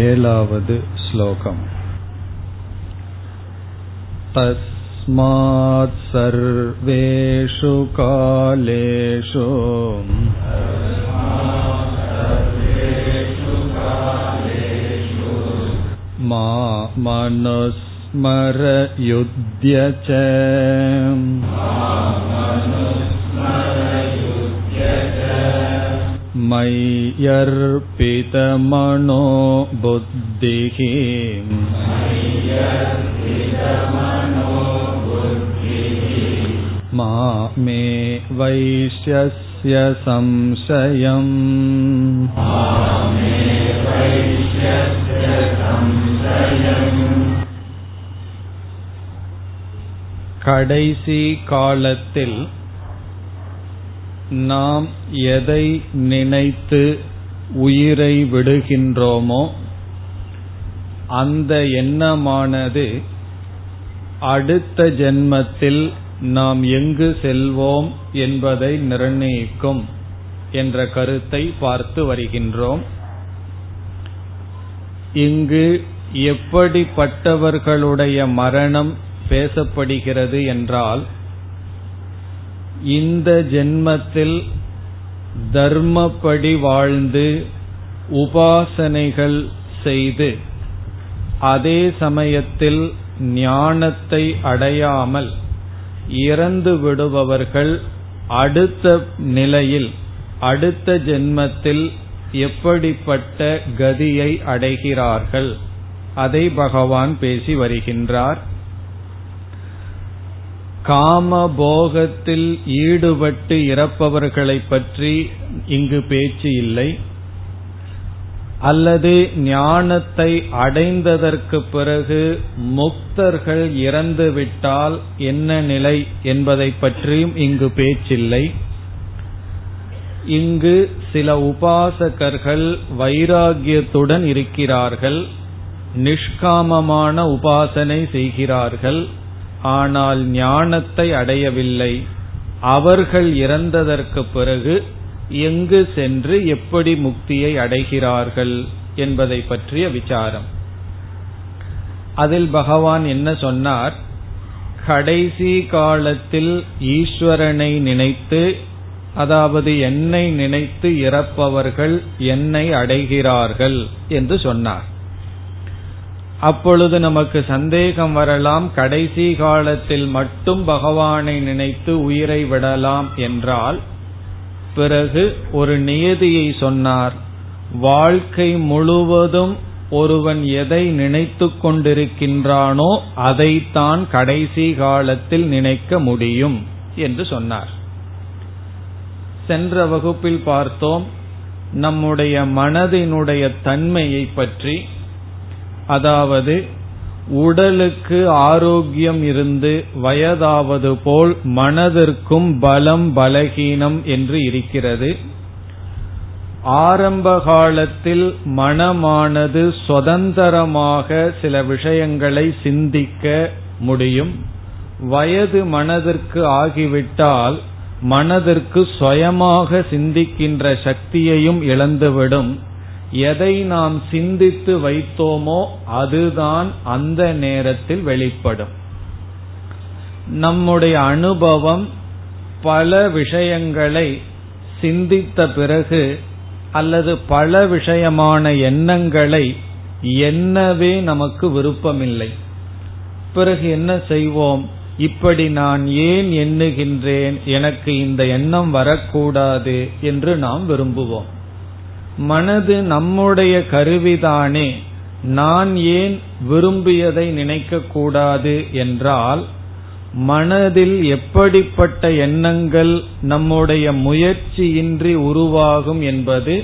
ஏழாவது ஸ்லோகம். தஸ்மாத் சர்வேஷு காலேஷு மா மனுஸ்மர யுத்யச மய்யர்பித மனோ புத்திஹி மாமே வைஷ்யஸ்ய சம்சயம். கடைசி காலத்தில் நாம் எதை நினைத்து உயிரை விடுகின்றோமோ அந்த எண்ணமானது அடுத்த ஜென்மத்தில் நாம் எங்கு செல்வோம் என்பதை நிர்ணயிக்கும் என்ற கருத்தை பார்த்து வருகின்றோம். இங்கு எப்படிப்பட்டவர்களுடைய மரணம் பேசப்படுகிறது என்றால், இந்த ஜென்மத்தில் தர்மப்படி வாழ்ந்து உபாசனைகள் செய்து அதே சமயத்தில் ஞானத்தை அடையாமல் இறந்து விடுபவர்கள் அடுத்த நிலையில் அடுத்த ஜென்மத்தில் எப்படிப்பட்ட கதியை அடைகிறார்கள், அதை பகவான் பேசி வருகின்றார். காமபோகத்தில் ஈடுபட்டு இறப்பவர்களை பற்றி இங்கு பேச்சு இல்லை. அல்லது ஞானத்தை அடைந்ததற்கு பிறகு முக்தர்கள் இறந்துவிட்டால் என்ன நிலை என்பதை பற்றியும் இங்கு பேச்சில்லை. இங்கு சில உபாசகர்கள் வைராகியத்துடன் இருக்கிறார்கள், நிஷ்காமமான உபாசனை செய்கிறார்கள், ஆனால் ஞானத்தை அடையவில்லை. அவர்கள் இறந்ததற்கு பிறகு எங்கு சென்று எப்படி முக்தியை அடைகிறார்கள் என்பதை பற்றிய விசாரம். அதில் பகவான் என்ன சொன்னார்? கடைசி காலத்தில் ஈஸ்வரனை நினைத்து, அதாவது என்னை நினைத்து இறப்பவர்கள் என்னை அடைகிறார்கள் என்று சொன்னார். அப்பொழுது நமக்கு சந்தேகம் வரலாம், கடைசி காலத்தில் மட்டும் பகவானை நினைத்து உயிரை விடலாம் என்றால். பிறகு ஒரு நியதியை சொன்னார். வாழ்க்கை முழுவதும் ஒருவன் எதை நினைத்து கொண்டிருக்கின்றானோ அதைத்தான் கடைசி காலத்தில் நினைக்க முடியும் என்று சொன்னார். சென்ற வகுப்பில் பார்த்தோம் நம்முடைய மனதினுடைய தன்மையை பற்றி. அதாவது உடலுக்கு ஆரோக்கியம் இருந்து வயதாவது போல் மனதிற்கும் பலம் பலகீனம் என்று இருக்கிறது. ஆரம்ப காலத்தில் மனமானது சுதந்திரமாக சில விஷயங்களை சிந்திக்க முடியும். வயது மனதிற்கு ஆகிவிட்டால் மனதிற்கு சுயமாக சிந்திக்கின்ற சக்தியையும் இழந்துவிடும். எதை நாம் சிந்தித்து வைத்தோமோ அதுதான் அந்த நேரத்தில் வெளிப்படும். நம்முடைய அனுபவம் பல விஷயங்களை சிந்தித்த பிறகு அல்லது பல விஷயமான எண்ணங்களை எண்ணவே நமக்கு விருப்பமில்லை. பிறகு என்ன செய்வோம்? இப்படி நான் ஏன் எண்ணுகின்றேன், எனக்கு இந்த எண்ணம் வரக்கூடாது என்று நாம் விரும்புவோம். மனது நம்முடைய கருவிதானே. நான் ஏன் விரும்பியதை நினைக்க கூடாது என்றால், மனதில் எப்படிப்பட்ட எண்ணங்கள் நம்முடைய முயற்சியின்றி உருவாகும் என்பது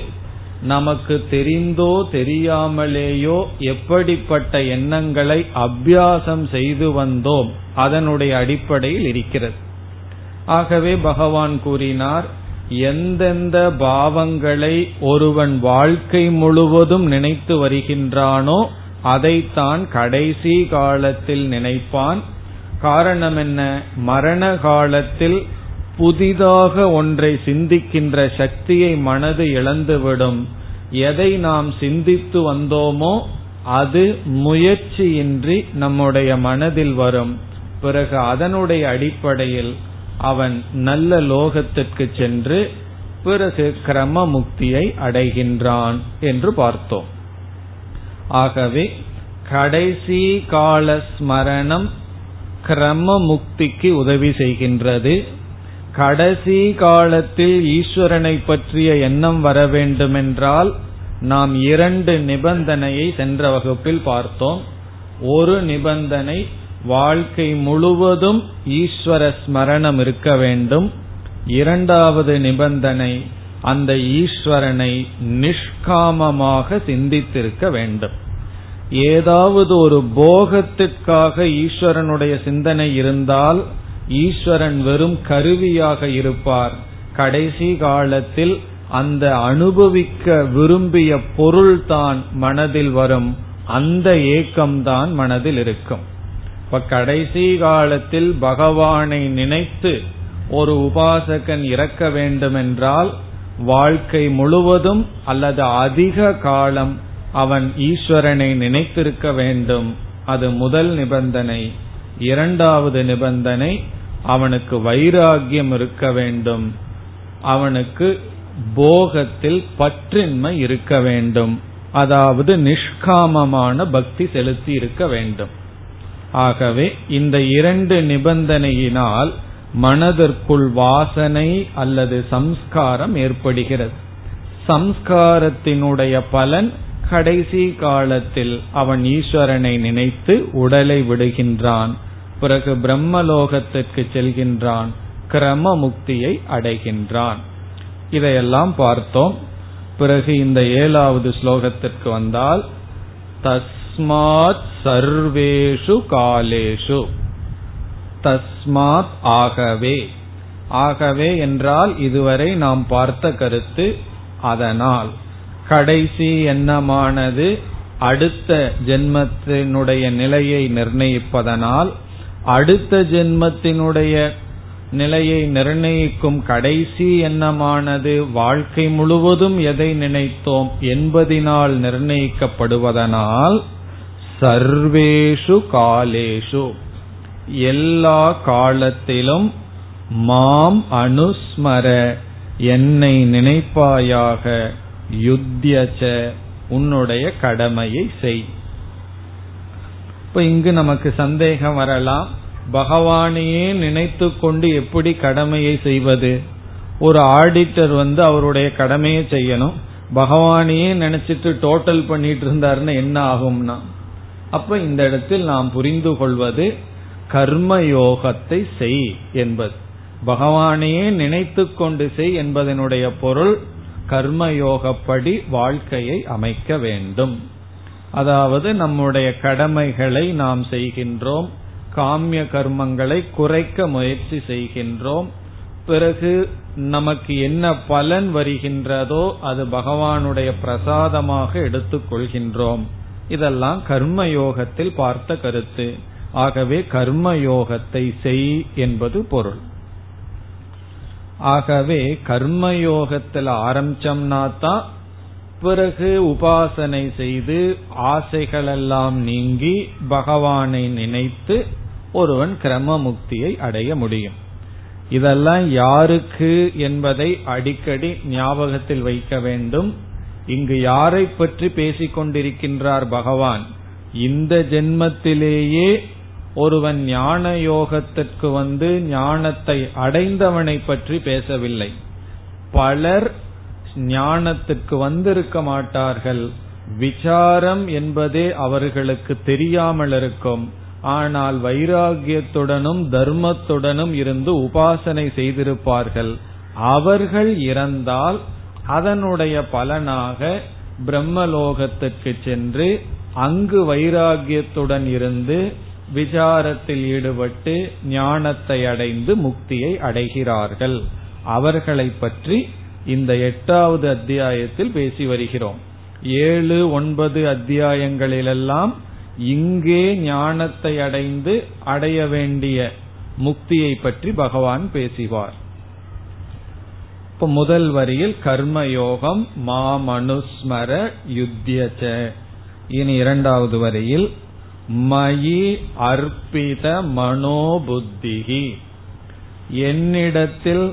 நமக்கு தெரிந்தோ தெரியாமலேயோ எப்படிப்பட்ட எண்ணங்களை அபியாசம் செய்து வந்தோம் அதனுடைய அடிப்படையில் இருக்கிறது. ஆகவே பகவான் கூறினார், எந்தெந்த பாவங்களை ஒருவன் வாழ்க்கை முழுவதும் நினைத்து வருகின்றானோ அதைத்தான் கடைசி காலத்தில் நினைப்பான். காரணம் என்ன? மரண காலத்தில் புதிதாக ஒன்றை சிந்திக்கின்ற சக்தியை மனது இழந்துவிடும். எதை நாம் சிந்தித்து வந்தோமோ அது முயற்சியின்றி நம்முடைய மனதில் வரும். பிறகு அதனுடைய அடிப்படையில் அவன் நல்ல லோகத்திற்கு சென்று பிறகு கிரம முக்தியை அடைகின்றான் என்று பார்த்தோம். ஆகவே கடைசி கால ஸ்மரணம் கிரம முக்திக்கு உதவி செய்கின்றது. கடைசி காலத்தில் ஈஸ்வரனை பற்றிய எண்ணம் வர வேண்டுமென்றால் நாம் 2 நிபந்தனையை சென்ற வகுப்பில் பார்த்தோம். ஒரு நிபந்தனை, வாழ்க்கை முழுவதும் ஈஸ்வர ஸ்மரணம் இருக்க வேண்டும். இரண்டாவது நிபந்தனை, அந்த ஈஸ்வரனை நிஷ்காமமாக சிந்தித்திருக்க வேண்டும். ஏதாவது ஒரு போகத்திற்காக ஈஸ்வரனுடைய சிந்தனை இருந்தால் ஈஸ்வரன் வெறும் கருவியாக இருப்பார். கடைசி காலத்தில் அந்த அனுபவிக்க விரும்பிய பொருள்தான் மனதில் வரும், அந்த ஏக்கம்தான் மனதில் இருக்கும். இப்ப கடைசி காலத்தில் பகவானை நினைத்து ஒரு உபாசகன் இறக்க வேண்டுமென்றால் வாழ்க்கை முழுவதும் அல்லது அதிக காலம் அவன் ஈஸ்வரனை நினைத்திருக்க வேண்டும். அது முதல் நிபந்தனை. இரண்டாவது நிபந்தனை, அவனுக்கு வைராகியம் இருக்க வேண்டும், அவனுக்கு போகத்தில் பற்றின்மை இருக்க வேண்டும், அதாவது நிஷ்காமமான பக்தி செலுத்தி இருக்க வேண்டும். ஆகவே இந்த 2 நிபந்தனையினால் மனதிற்குள் வாசனை அல்லது சம்ஸ்காரம் ஏற்படுகிறது. சம்ஸ்காரத்தினுடைய பலன் கடைசி காலத்தில் அவன் ஈஸ்வரனை நினைத்து உடலை விடுகின்றான், பிறகு பிரம்மலோகத்திற்கு செல்கின்றான், கிரம முக்தியை அடைகின்றான். இதையெல்லாம் பார்த்தோம். பிறகு இந்த 7வது ஸ்லோகத்திற்கு வந்தால், தஸ்மாத் சர்வேஷு காலேஷு. தஸ்மாத் ஆகவே. ஆகவே என்றால் இதுவரை நாம் பார்த்த கருத்து. அதனால் கடைசி எண்ணமானது அடுத்த ஜென்மத்தினுடைய நிலையை நிர்ணயிப்பதனால், அடுத்த ஜென்மத்தினுடைய நிலையை நிர்ணயிக்கும் கடைசி எண்ணமானது வாழ்க்கை முழுவதும் எதை நினைத்தோம் என்பதினால் நிர்ணயிக்கப்படுவதனால், சர்வேஷு காலேஷு எல்லா காலத்திலும் மாம் அனுஸ்மர என்னை நினைப்பாயாக, யுத்யச உன்னுடைய கடமையை செய். இப்ப இங்கு நமக்கு சந்தேகம் வரலாம், பகவானையே நினைத்து கொண்டு எப்படி கடமையை செய்வது? ஒரு ஆடிட்டர் வந்து அவருடைய கடமையை செய்யணும், பகவானையே நினைச்சிட்டு டோட்டல் பண்ணிட்டு இருந்தாருன்னு என்ன ஆகும்னா, அப்ப இந்த இடத்தில் நாம் புரிந்து கொள்வது கர்மயோகத்தை செய் என்பது. பகவானையே நினைத்து கொண்டு செய் என்பதனுடைய பொருள் கர்மயோகப்படி வாழ்க்கையை அமைக்க வேண்டும். அதாவது நம்முடைய கடமைகளை நாம் செய்கின்றோம், காமிய கர்மங்களை குறைக்க முயற்சி செய்கின்றோம். பிறகு நமக்கு என்ன பலன் வருகின்றதோ அது பகவானுடைய பிரசாதமாக எடுத்துக்கொள்கின்றோம். இதெல்லாம் கர்மயோகத்தில் பார்த்த கருத்து. ஆகவே கர்மயோகத்தை செய் என்பது பொருள். ஆகவே கர்மயோகத்தில் ஆரம்பிச்சோம்னா தான் பிறகு உபாசனை செய்து ஆசைகளெல்லாம் நீங்கி பகவானை நினைத்து ஒருவன் கிரம முக்தியை அடைய முடியும். இதெல்லாம் யாருக்கு என்பதை அடிக்கடி ஞாபகத்தில் வைக்க வேண்டும். இங்கு யாரை பற்றி பேசிக்கொண்டிருக்கின்றார் பகவான்? இந்த ஜென்மத்திலேயே ஒருவன் ஞான யோகத்திற்கு வந்து ஞானத்தை அடைந்தவனை பற்றி பேசவில்லை. பலர் ஞானத்துக்கு வந்திருக்க மாட்டார்கள், விசாரம் என்பதே அவர்களுக்கு தெரியாமல் இருக்கும். ஆனால் வைராகியத்துடனும் தர்மத்துடனும் இருந்து உபாசனை செய்திருப்பார்கள். அவர்கள் இறந்தால் அதனுடைய பலனாக பிரம்மலோகத்திற்கு சென்று அங்கு வைராகியத்துடன் இருந்து விசாரத்தில் ஈடுபட்டு ஞானத்தை அடைந்து முக்தியை அடைகிறார்கள். அவர்களை பற்றி இந்த 8வது அத்தியாயத்தில் பேசி வருகிறோம். 7, 9 அத்தியாயங்களிலெல்லாம் இங்கே ஞானத்தை அடைய வேண்டிய முக்தியை பற்றி பகவான் பேசுவார். இப்ப முதல் வரியில் கர்மயோகம் மாமனுஸ்மர யுத்தியச்ச. இனி இரண்டாவது வரியில் மயி அர்ப்பித மனோபுத்திகி, என்னிடத்தில்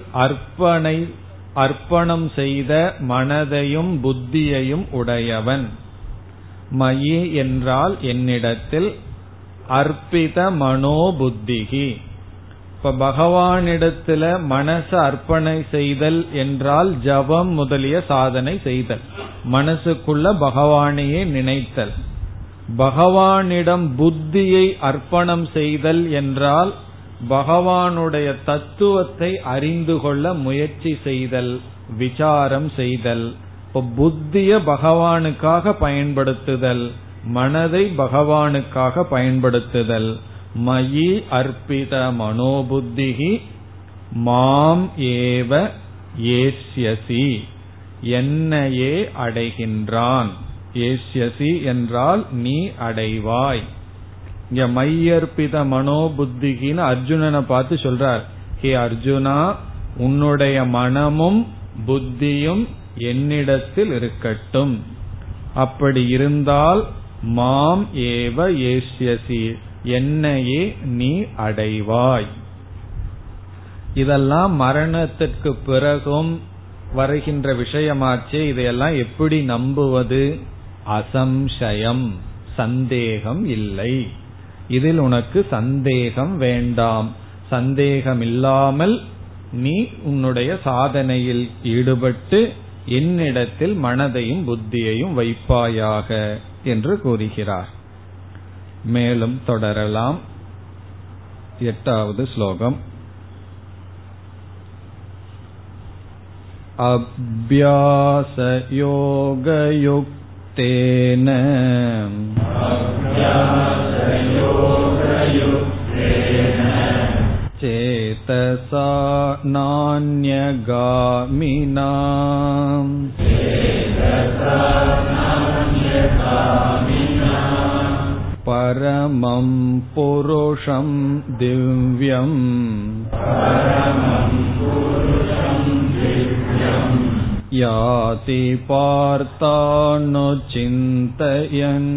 அர்ப்பணம் செய்த மனதையும் புத்தியையும் உடையவன். மயி என்றால் என்னிடத்தில், அர்ப்பித மனோபுத்திகி. இப்ப பகவானிடத்துல மனசு அர்ப்பணை செய்தல் என்றால் ஜபம் முதலிய சாதனை செய்தல், மனசுக்குள்ள பகவானையே நினைத்தல். பகவானிடம் புத்தியை அர்ப்பணம் செய்தல் என்றால் பகவானுடைய தத்துவத்தை அறிந்து கொள்ள முயற்சி செய்தல், விசாரம் செய்தல். புத்திய பகவானுக்காக பயன்படுத்துதல், மனதை பகவானுக்காக பயன்படுத்துதல். மயி அர்ப்பித மனோபுத்திகி மாம் ஏவ ஏஸ்யசி, என்னையே அடைகின்றான். ஏஸ்யசி என்றால் நீ அடைவாய். இங்க மையர்பித மனோபுத்திகின்னு அர்ஜுனனை பார்த்து சொல்றார், ஹே அர்ஜுனா, உன்னுடைய மனமும் புத்தியும் என்னிடத்தில் இருக்கட்டும். அப்படி இருந்தால் மாம் ஏவ ஏஷ்யசி, என்னையே நீ அடைவாய். இதெல்லாம் மரணத்திற்கு பிறகும் வருகின்ற விஷயமாச்சே, இதையெல்லாம் எப்படி நம்புவது? அசம்சயம், சந்தேகம் இல்லை. இதில் உனக்கு சந்தேகம் வேண்டாம். சந்தேகம் இல்லாமல் நீ உன்னுடைய சாதனையில் ஈடுபட்டு என்னிடத்தில் மனதையும் புத்தியையும் வைப்பாயாக என்று கூறுகிறார். மேலும் தொடரலாம். எட்டாவது ஸ்லோகம். அப்யாசயோகயுக்தேன சேதசா நான்யகாமினாம் பரமம் புருஷம் திவ்யம் யாதி பார்த்தானுசிந்தயன்.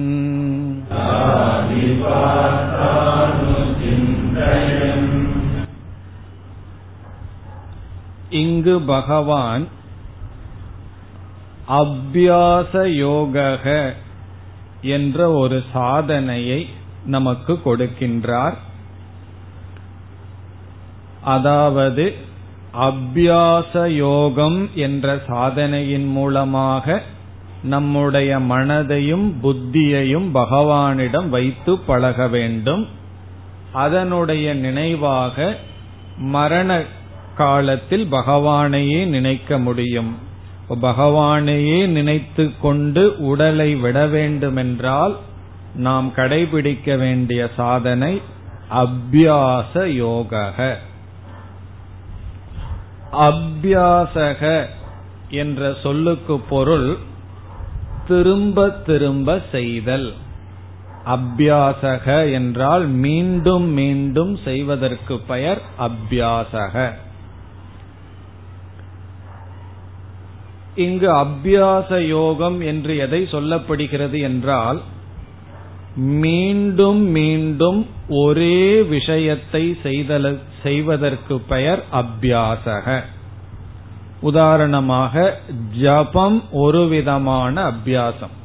இங்கு பகவான் அபியாச யோகக என்ற ஒரு சாதனையை நமக்கு கொடுக்கின்றார். அதாவது அபியாச யோகம் என்ற சாதனையின் மூலமாக நம்முடைய மனதையும் புத்தியையும் பகவானிடம் வைத்து பழக வேண்டும். அதனுடைய நினைவாக மரண காலத்தில் பகவானையே நினைக்க முடியும். பகவானையே நினைத்து கொண்டு உடலை விட வேண்டுமென்றால் நாம் கடைபிடிக்க வேண்டிய சாதனை அபியாச யோகக. அபியாசக என்ற சொல்லுக்கு பொருள் திரும்ப திரும்ப செய்தல். அபியாசக என்றால் மீண்டும் மீண்டும் செய்வதற்கு பெயர் அபியாசக. இங்கு அபியாச யோகம் என்று எதை சொல்லப்படுகிறது என்றால், மீண்டும் மீண்டும் ஒரே விஷயத்தை செய்வதற்கு பெயர் அபியாசக. உதாரணமாக ஜபம் ஒரு விதமான அபியாசம்.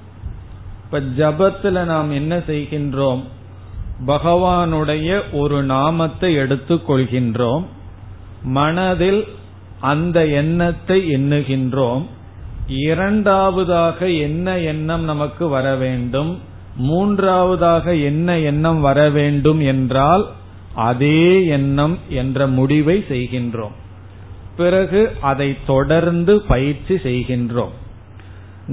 இப்ப ஜபத்துல நாம் என்ன செய்கின்றோம்? பகவானுடைய ஒரு நாமத்தை எடுத்துக் கொள்கின்றோம், மனதில் அந்த எண்ணத்தை எண்ணுகின்றோம். இரண்டாவதாக என்ன எண்ணம் நமக்கு வர வேண்டும், மூன்றாவதாக என்ன எண்ணம் வர வேண்டும் என்றால் அதே எண்ணம் என்ற முடிவை செய்கின்றோம். பிறகு அதை தொடர்ந்து பயிற்சி செய்கின்றோம்.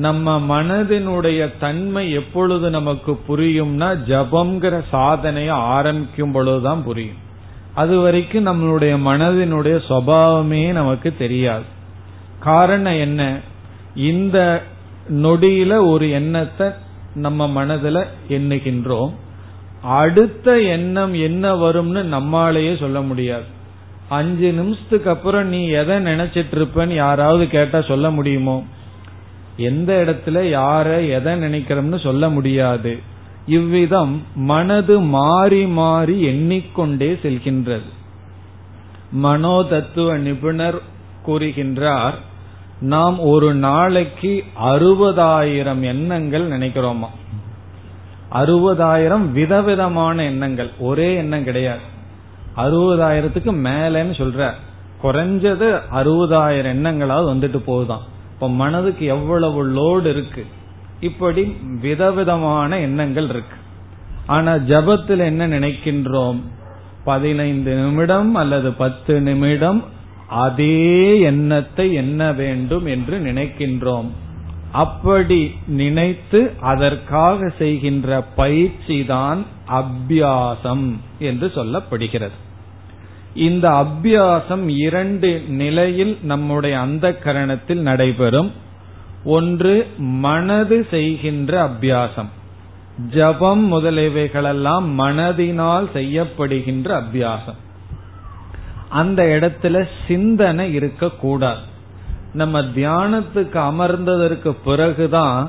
நம்ம மனதினுடைய தன்மை எப்பொழுது நமக்கு புரியும்னா, ஜபம்ங்கிற சாதனையை ஆரம்பிக்கும் பொழுதுதான் புரியும். அது வரைக்கும் நம்மளுடைய மனதினுடைய சுபாவமே நமக்கு தெரியாது. காரணம் என்ன? இந்த நொடியில ஒரு எண்ணத்தை நம்ம மனதுல எண்ணுகின்றோம், அடுத்த எண்ணம் என்ன வரும்னு நம்மாலேயே சொல்ல முடியாது. அஞ்சு நிமிஷத்துக்கு அப்புறம் நீ எதை நினைச்சிட்டு இருப்பன்னு யாராவது கேட்டா சொல்ல முடியுமோ? எந்த இடத்துல யார எதை நினைக்கிறோம்னு சொல்ல முடியாது. இவ்விதம் மனது மாறி மாறி எண்ணிக்கொண்டே செல்கின்றது. மனோ தத்துவ நிபுணர் கூறுகின்றார், நாம் ஒரு நாளைக்கு 60,000 எண்ணங்கள் நினைக்கிறோமா? 60,000 விதவிதமான எண்ணங்கள், ஒரே எண்ணம் கிடையாது. 60,000க்கு மேலன்னு சொல்ற, குறைஞ்சது 60,000 எண்ணங்களாவது வந்துட்டு போகுதான். இப்ப மனதுக்கு எவ்வளவு லோடு இருக்கு. இப்படி விதவிதமான எண்ணங்கள் இருக்கு. ஆனா ஜபத்தில் என்ன நினைக்கின்றோம்? 15 நிமிடம் அல்லது 10 நிமிடம் அதே எண்ணத்தை எண்ண வேண்டும் என்று நினைக்கின்றோம். அப்படி நினைத்து அதற்காக செய்கின்ற பயிற்சி தான் அபியாசம் என்று சொல்லப்படுகிறது. இந்த அபியாசம் 2 நிலையில் நம்முடைய அந்தக்கரணத்தில் நடைபெறும். ஒன்று மனது செய்கின்ற அபியாசம், ஜபம் முதலியவைகளெல்லாம் மனதினால் செய்யப்படுகின்ற அபியாசம். அந்த இடத்துல சிந்தனை இருக்கக்கூடாது. நம்ம தியானத்துக்கு அமர்ந்ததற்கு பிறகுதான்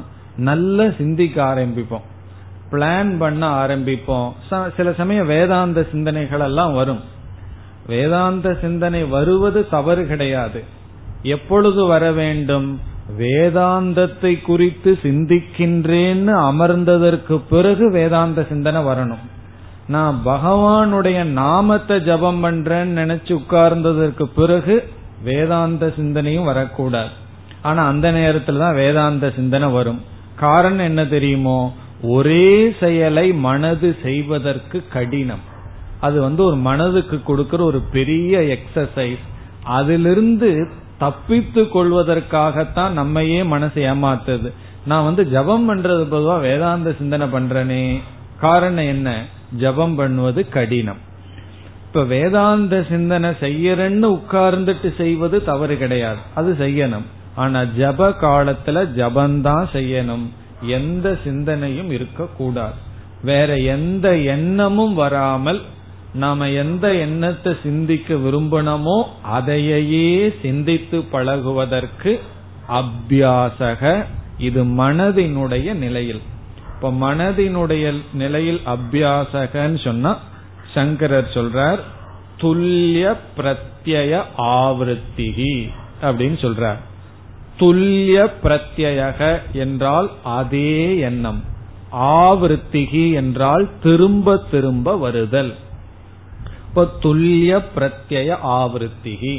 நல்லா சிந்திக்க ஆரம்பிப்போம், பிளான் பண்ண ஆரம்பிப்போம். சில சமயம் வேதாந்த சிந்தனைகள் எல்லாம் வரும். வேதாந்த சிந்தனை வருவது தவறு கிடையாது. எப்பொழுது வர வேண்டும்? வேதாந்தத்தை குறித்து சிந்திக்கின்றேன்னு அமர்ந்ததற்கு பிறகு வேதாந்த சிந்தனை வரணும். நான் பகவானுடைய நாமத்தை ஜபம் பண்றேன்னு நினைச்சு உட்கார்ந்ததற்கு பிறகு வேதாந்த சிந்தனையும் வரக்கூடாது. ஆனா அந்த நேரத்துல தான் வேதாந்த சிந்தனை வரும். காரணம் என்ன தெரியுமோ? ஒரே செயலை மனது செய்வதற்கு கடினம். அது ஒரு மனதுக்கு கொடுக்கிற ஒரு பெரிய எக்ஸசைஸ். அதிலிருந்து தப்பித்து கொள்வதற்காகத்தான் நம்மையே மனசு ஏமாத்துது. நான் ஜபம் பண்றது பொதுவா வேதாந்த சிந்தனை பண்றேனே. காரணம் என்ன? ஜபம் பண்ணுவது கடினம். இப்ப வேதாந்த சிந்தனை செய்யறேன்னு உட்கார்ந்துட்டு செய்வது தவறு கிடையாது, அது செய்யணும். ஆனா ஜப காலத்துல ஜபந்தான் செய்யணும், எந்த சிந்தனையும் இருக்கக்கூடாது. வேற எந்த எண்ணமும் வராமல் நாம எந்த எண்ணத்தை சிந்திக்க விரும்பணுமோ அதையே சிந்தித்து பழகுவதற்கு அபியாசக. இது மனதினுடைய நிலையில். இப்ப மனதினுடைய நிலையில் அபியாசகன்னு சொன்னா சங்கரர் சொல்றார் துல்லிய பிரத்யய ஆவருத்திகி அப்படின்னு சொல்றார். துல்லிய பிரத்யக என்றால் அதே எண்ணம், ஆவருத்திகி என்றால் திரும்ப திரும்ப வருதல். இப்ப துல்லிய பிரத்யய ஆவருத்திகி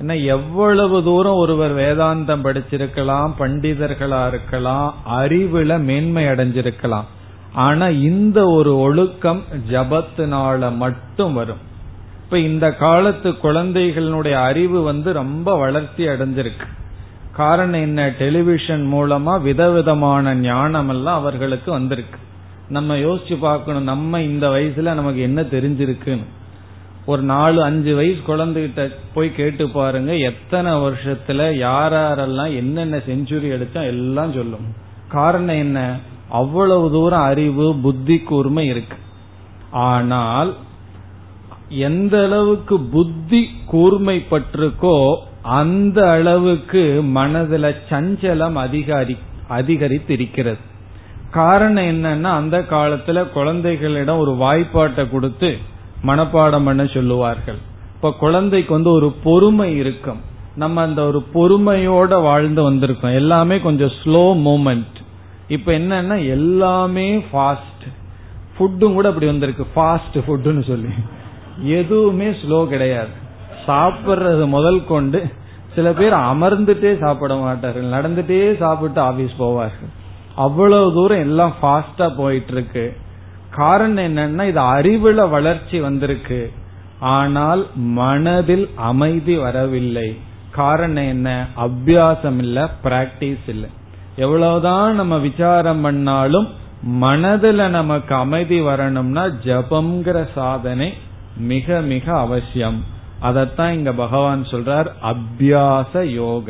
என்ன? எவ்வளவு தூரம் ஒருவர் வேதாந்தம் படிச்சிருக்கலாம், பண்டிதர்களா இருக்கலாம், அறிவுல மேன்மை அடைஞ்சிருக்கலாம், ஆனா இந்த ஒரு ஒழுக்கம் ஜபத்தினால மட்டும் வரும். இப்ப இந்த காலத்து குழந்தைகளுடைய அறிவு ரொம்ப வளர்ச்சி அடைஞ்சிருக்கு. காரணம் என்ன? டெலிவிஷன் மூலமா விதவிதமான ஞானம் எல்லாம் அவர்களுக்கு வந்திருக்கு. நம்ம யோசிச்சு பார்க்கணும், நம்ம இந்த வயசுல நமக்கு என்ன தெரிஞ்சிருக்குன்னு. ஒரு 4-5 வயசு குழந்தைகிட்ட போய் கேட்டு பாருங்க, எத்தனை வருஷத்துல யாரெல்லாம் என்னென்ன செஞ்சுரி அடிச்சா எல்லாம் சொல்லும். காரணம் என்ன? அவ்வளவு தூரம் அறிவு புத்தி கூர்மை இருக்கு. ஆனால் எந்த அளவுக்கு புத்தி கூர்மை பற்றுக்கோ அந்த அளவுக்கு மனதுல சஞ்சலம் அதிகரித்து இருக்கிறது. காரணம் என்னன்னா, அந்த காலத்துல குழந்தைகளிடம் ஒரு வாய்ப்பாட்டை கொடுத்து மனப்பாடம் பண்ண சொல்லுவார்கள். இப்ப குழந்தைக்கு ஒரு பொறுமை இருக்கும். நம்ம அந்த ஒரு பொறுமையோட வாழ்ந்து வந்திருக்கோம். எல்லாமே கொஞ்சம் ஸ்லோ மூமெண்ட். இப்ப என்னன்னா எல்லாமே ஃபாஸ்ட். ஃபுட்டும் கூட அப்படி வந்திருக்கு, ஃபாஸ்ட் ஃபுட்னு சொல்லி. எதுவுமே ஸ்லோ கிடையாது. சாப்பிட்றது முதல் கொண்டு சில பேர் அமர்ந்துட்டே சாப்பிட மாட்டார்கள், நடந்துட்டே சாப்பிட்டு ஆபீஸ் போவார்கள். அவ்வளவு தூரம் எல்லாம் ஃபாஸ்டா போயிட்டு இருக்கு. காரணம் என்னன்னா, இது அறிவுல வளர்ச்சி வந்திருக்கு, ஆனால் மனதில் அமைதி வரவில்லை. காரணம் என்ன? அபியாசம் இல்ல, பிராக்டிஸ் இல்ல. எவ்வளவுதான் நம்ம விசாரம் பண்ணாலும் மனதுல நமக்கு அமைதி வரணும்னா ஜபம்ங்கிற சாதனை மிக மிக அவசியம். அதத்தான் இங்க பகவான் சொல்றார் அபியாச யோக.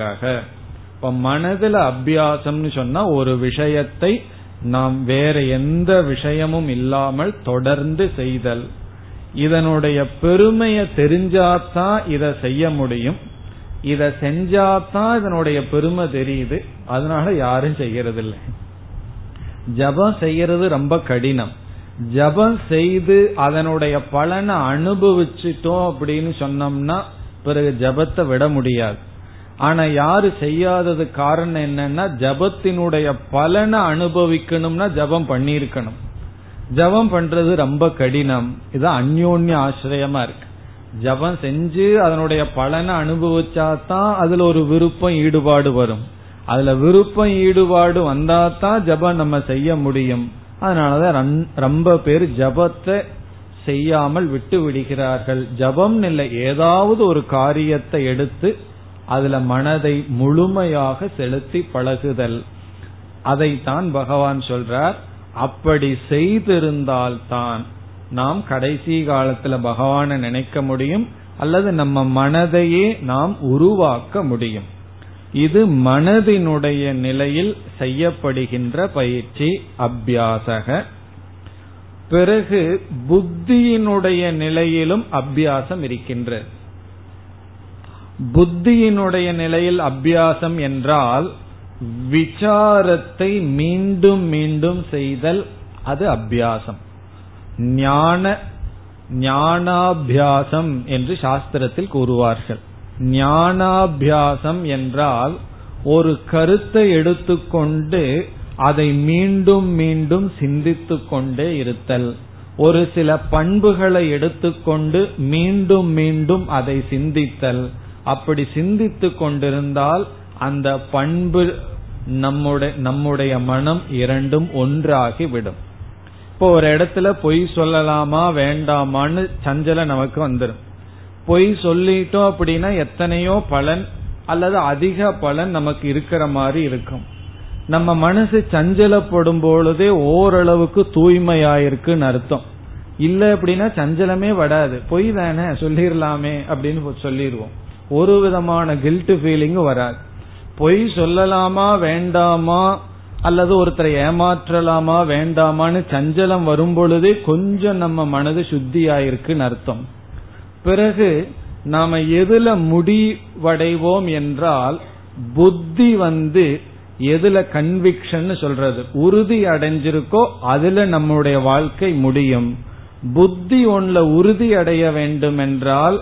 இப்ப மனதுல அபியாசம்னு சொன்னா ஒரு விஷயத்தை நாம் வேற எந்த விஷயமும் இல்லாமல் தொடர்ந்து செய்தல். இதனுடைய பெருமையை தெரிஞ்சாத்தான் இதை செய்ய முடியும். இதை செஞ்சாத்தான் இதனுடைய பெருமை தெரியுது. அதனால யாரும் செய்யறது இல்லை. ஜபம் செய்யறது ரொம்ப கடினம். ஜபம் செய்து அதனுடைய பலனை அனுபவிச்சுட்டோம் அப்படின்னு சொன்னோம்னா பிறகு ஜபத்தை விட முடியாது. ஆனா யாரு செய்யாதது காரணம் என்னன்னா, ஜபத்தினுடைய பலனை அனுபவிக்கணும்னா ஜபம் பண்ணிருக்கணும். ஜபம் பண்றது ரொம்ப கடினம். இது அந்யோன்ய ஆசிரியமா இருக்கு. ஜபம் செஞ்சு அதனுடைய பலனை அனுபவிச்சாதான் அதுல ஒரு விருப்பம் ஈடுபாடு வரும். அதுல விருப்பம் ஈடுபாடு வந்தாதான் ஜபம் நம்ம செய்ய முடியும். அதனாலதான் ரொம்ப பேர் ஜபத்தை செய்யாமல் விட்டு விடுகிறார்கள். ஜபம் இல்லை, ஏதாவது ஒரு காரியத்தை எடுத்து அதுல மனதை முழுமையாக செலுத்தி பழகுதல். அதைத்தான் பகவான் சொல்றார். அப்படி செய்திருந்தால்தான் நாம் கடைசி காலத்துல பகவானை நினைக்க முடியும், அல்லது நம்ம மனதையே நாம் உருவாக்க முடியும். இது மனதினுடைய நிலையில் செய்யப்படுகின்ற பயிற்சி, அபியாசக. பிறகு புத்தியினுடைய நிலையிலும் அபியாசம் இருக்கின்றது. புத்தியினுடைய நிலையில் அபியாசம் என்றால் விசாரத்தை மீண்டும் மீண்டும் செய்தல், அது அபியாசம். ஞானாபியாசம் என்று சாஸ்திரத்தில் கூறுவார்கள். ஞானாபியாசம் என்றால் ஒரு கருத்தை எடுத்துக்கொண்டு அதை மீண்டும் மீண்டும் சிந்தித்து கொண்டே இருத்தல். ஒரு சில பண்புகளை எடுத்துக்கொண்டு மீண்டும் மீண்டும் அதை சிந்தித்தல். அப்படி சிந்தித்து கொண்டிருந்தால் அந்த பண்பு நம்முடைய மனம் இரண்டும் ஒன்றாகிவிடும். இப்போ ஒரு இடத்துல பொய் சொல்லலாமா வேண்டாமான்னு சஞ்சல நமக்கு வந்துடும். பொய் சொல்லிட்டோம் அப்படின்னா எத்தனையோ பலன் அல்லது அதிக பலன் நமக்கு இருக்கிற மாதிரி இருக்கும். நம்ம மனசு சஞ்சலப்படும் பொழுதே ஓரளவுக்கு தூய்மையாயிருக்குன்னு அர்த்தம். இல்ல அப்படின்னா சஞ்சலமே வராது. பொய் தானே சொல்லிடலாமே அப்படின்னு சொல்லிடுவோம். ஒரு விதமான கில்ட் ஃபீலிங்கும் வராது. பொய் சொல்லலாமா வேண்டாமா அல்லது ஒருத்தரை ஏமாற்றலாமா வேண்டாமான்னு சஞ்சலம் வரும் பொழுதே கொஞ்சம் நம்ம மனது சுத்தியாயிருக்குன்னு அர்த்தம். பிறகு நாம எதுல முடிவடைவோம் என்றால், புத்தி எதுல கன்விக்ஷன் சொல்றது உறுதி அடைஞ்சிருக்கோ அதுல நம்முடைய வாழ்க்கை முடியும். புத்தி ஒன்ல உறுதி அடைய வேண்டும் என்றால்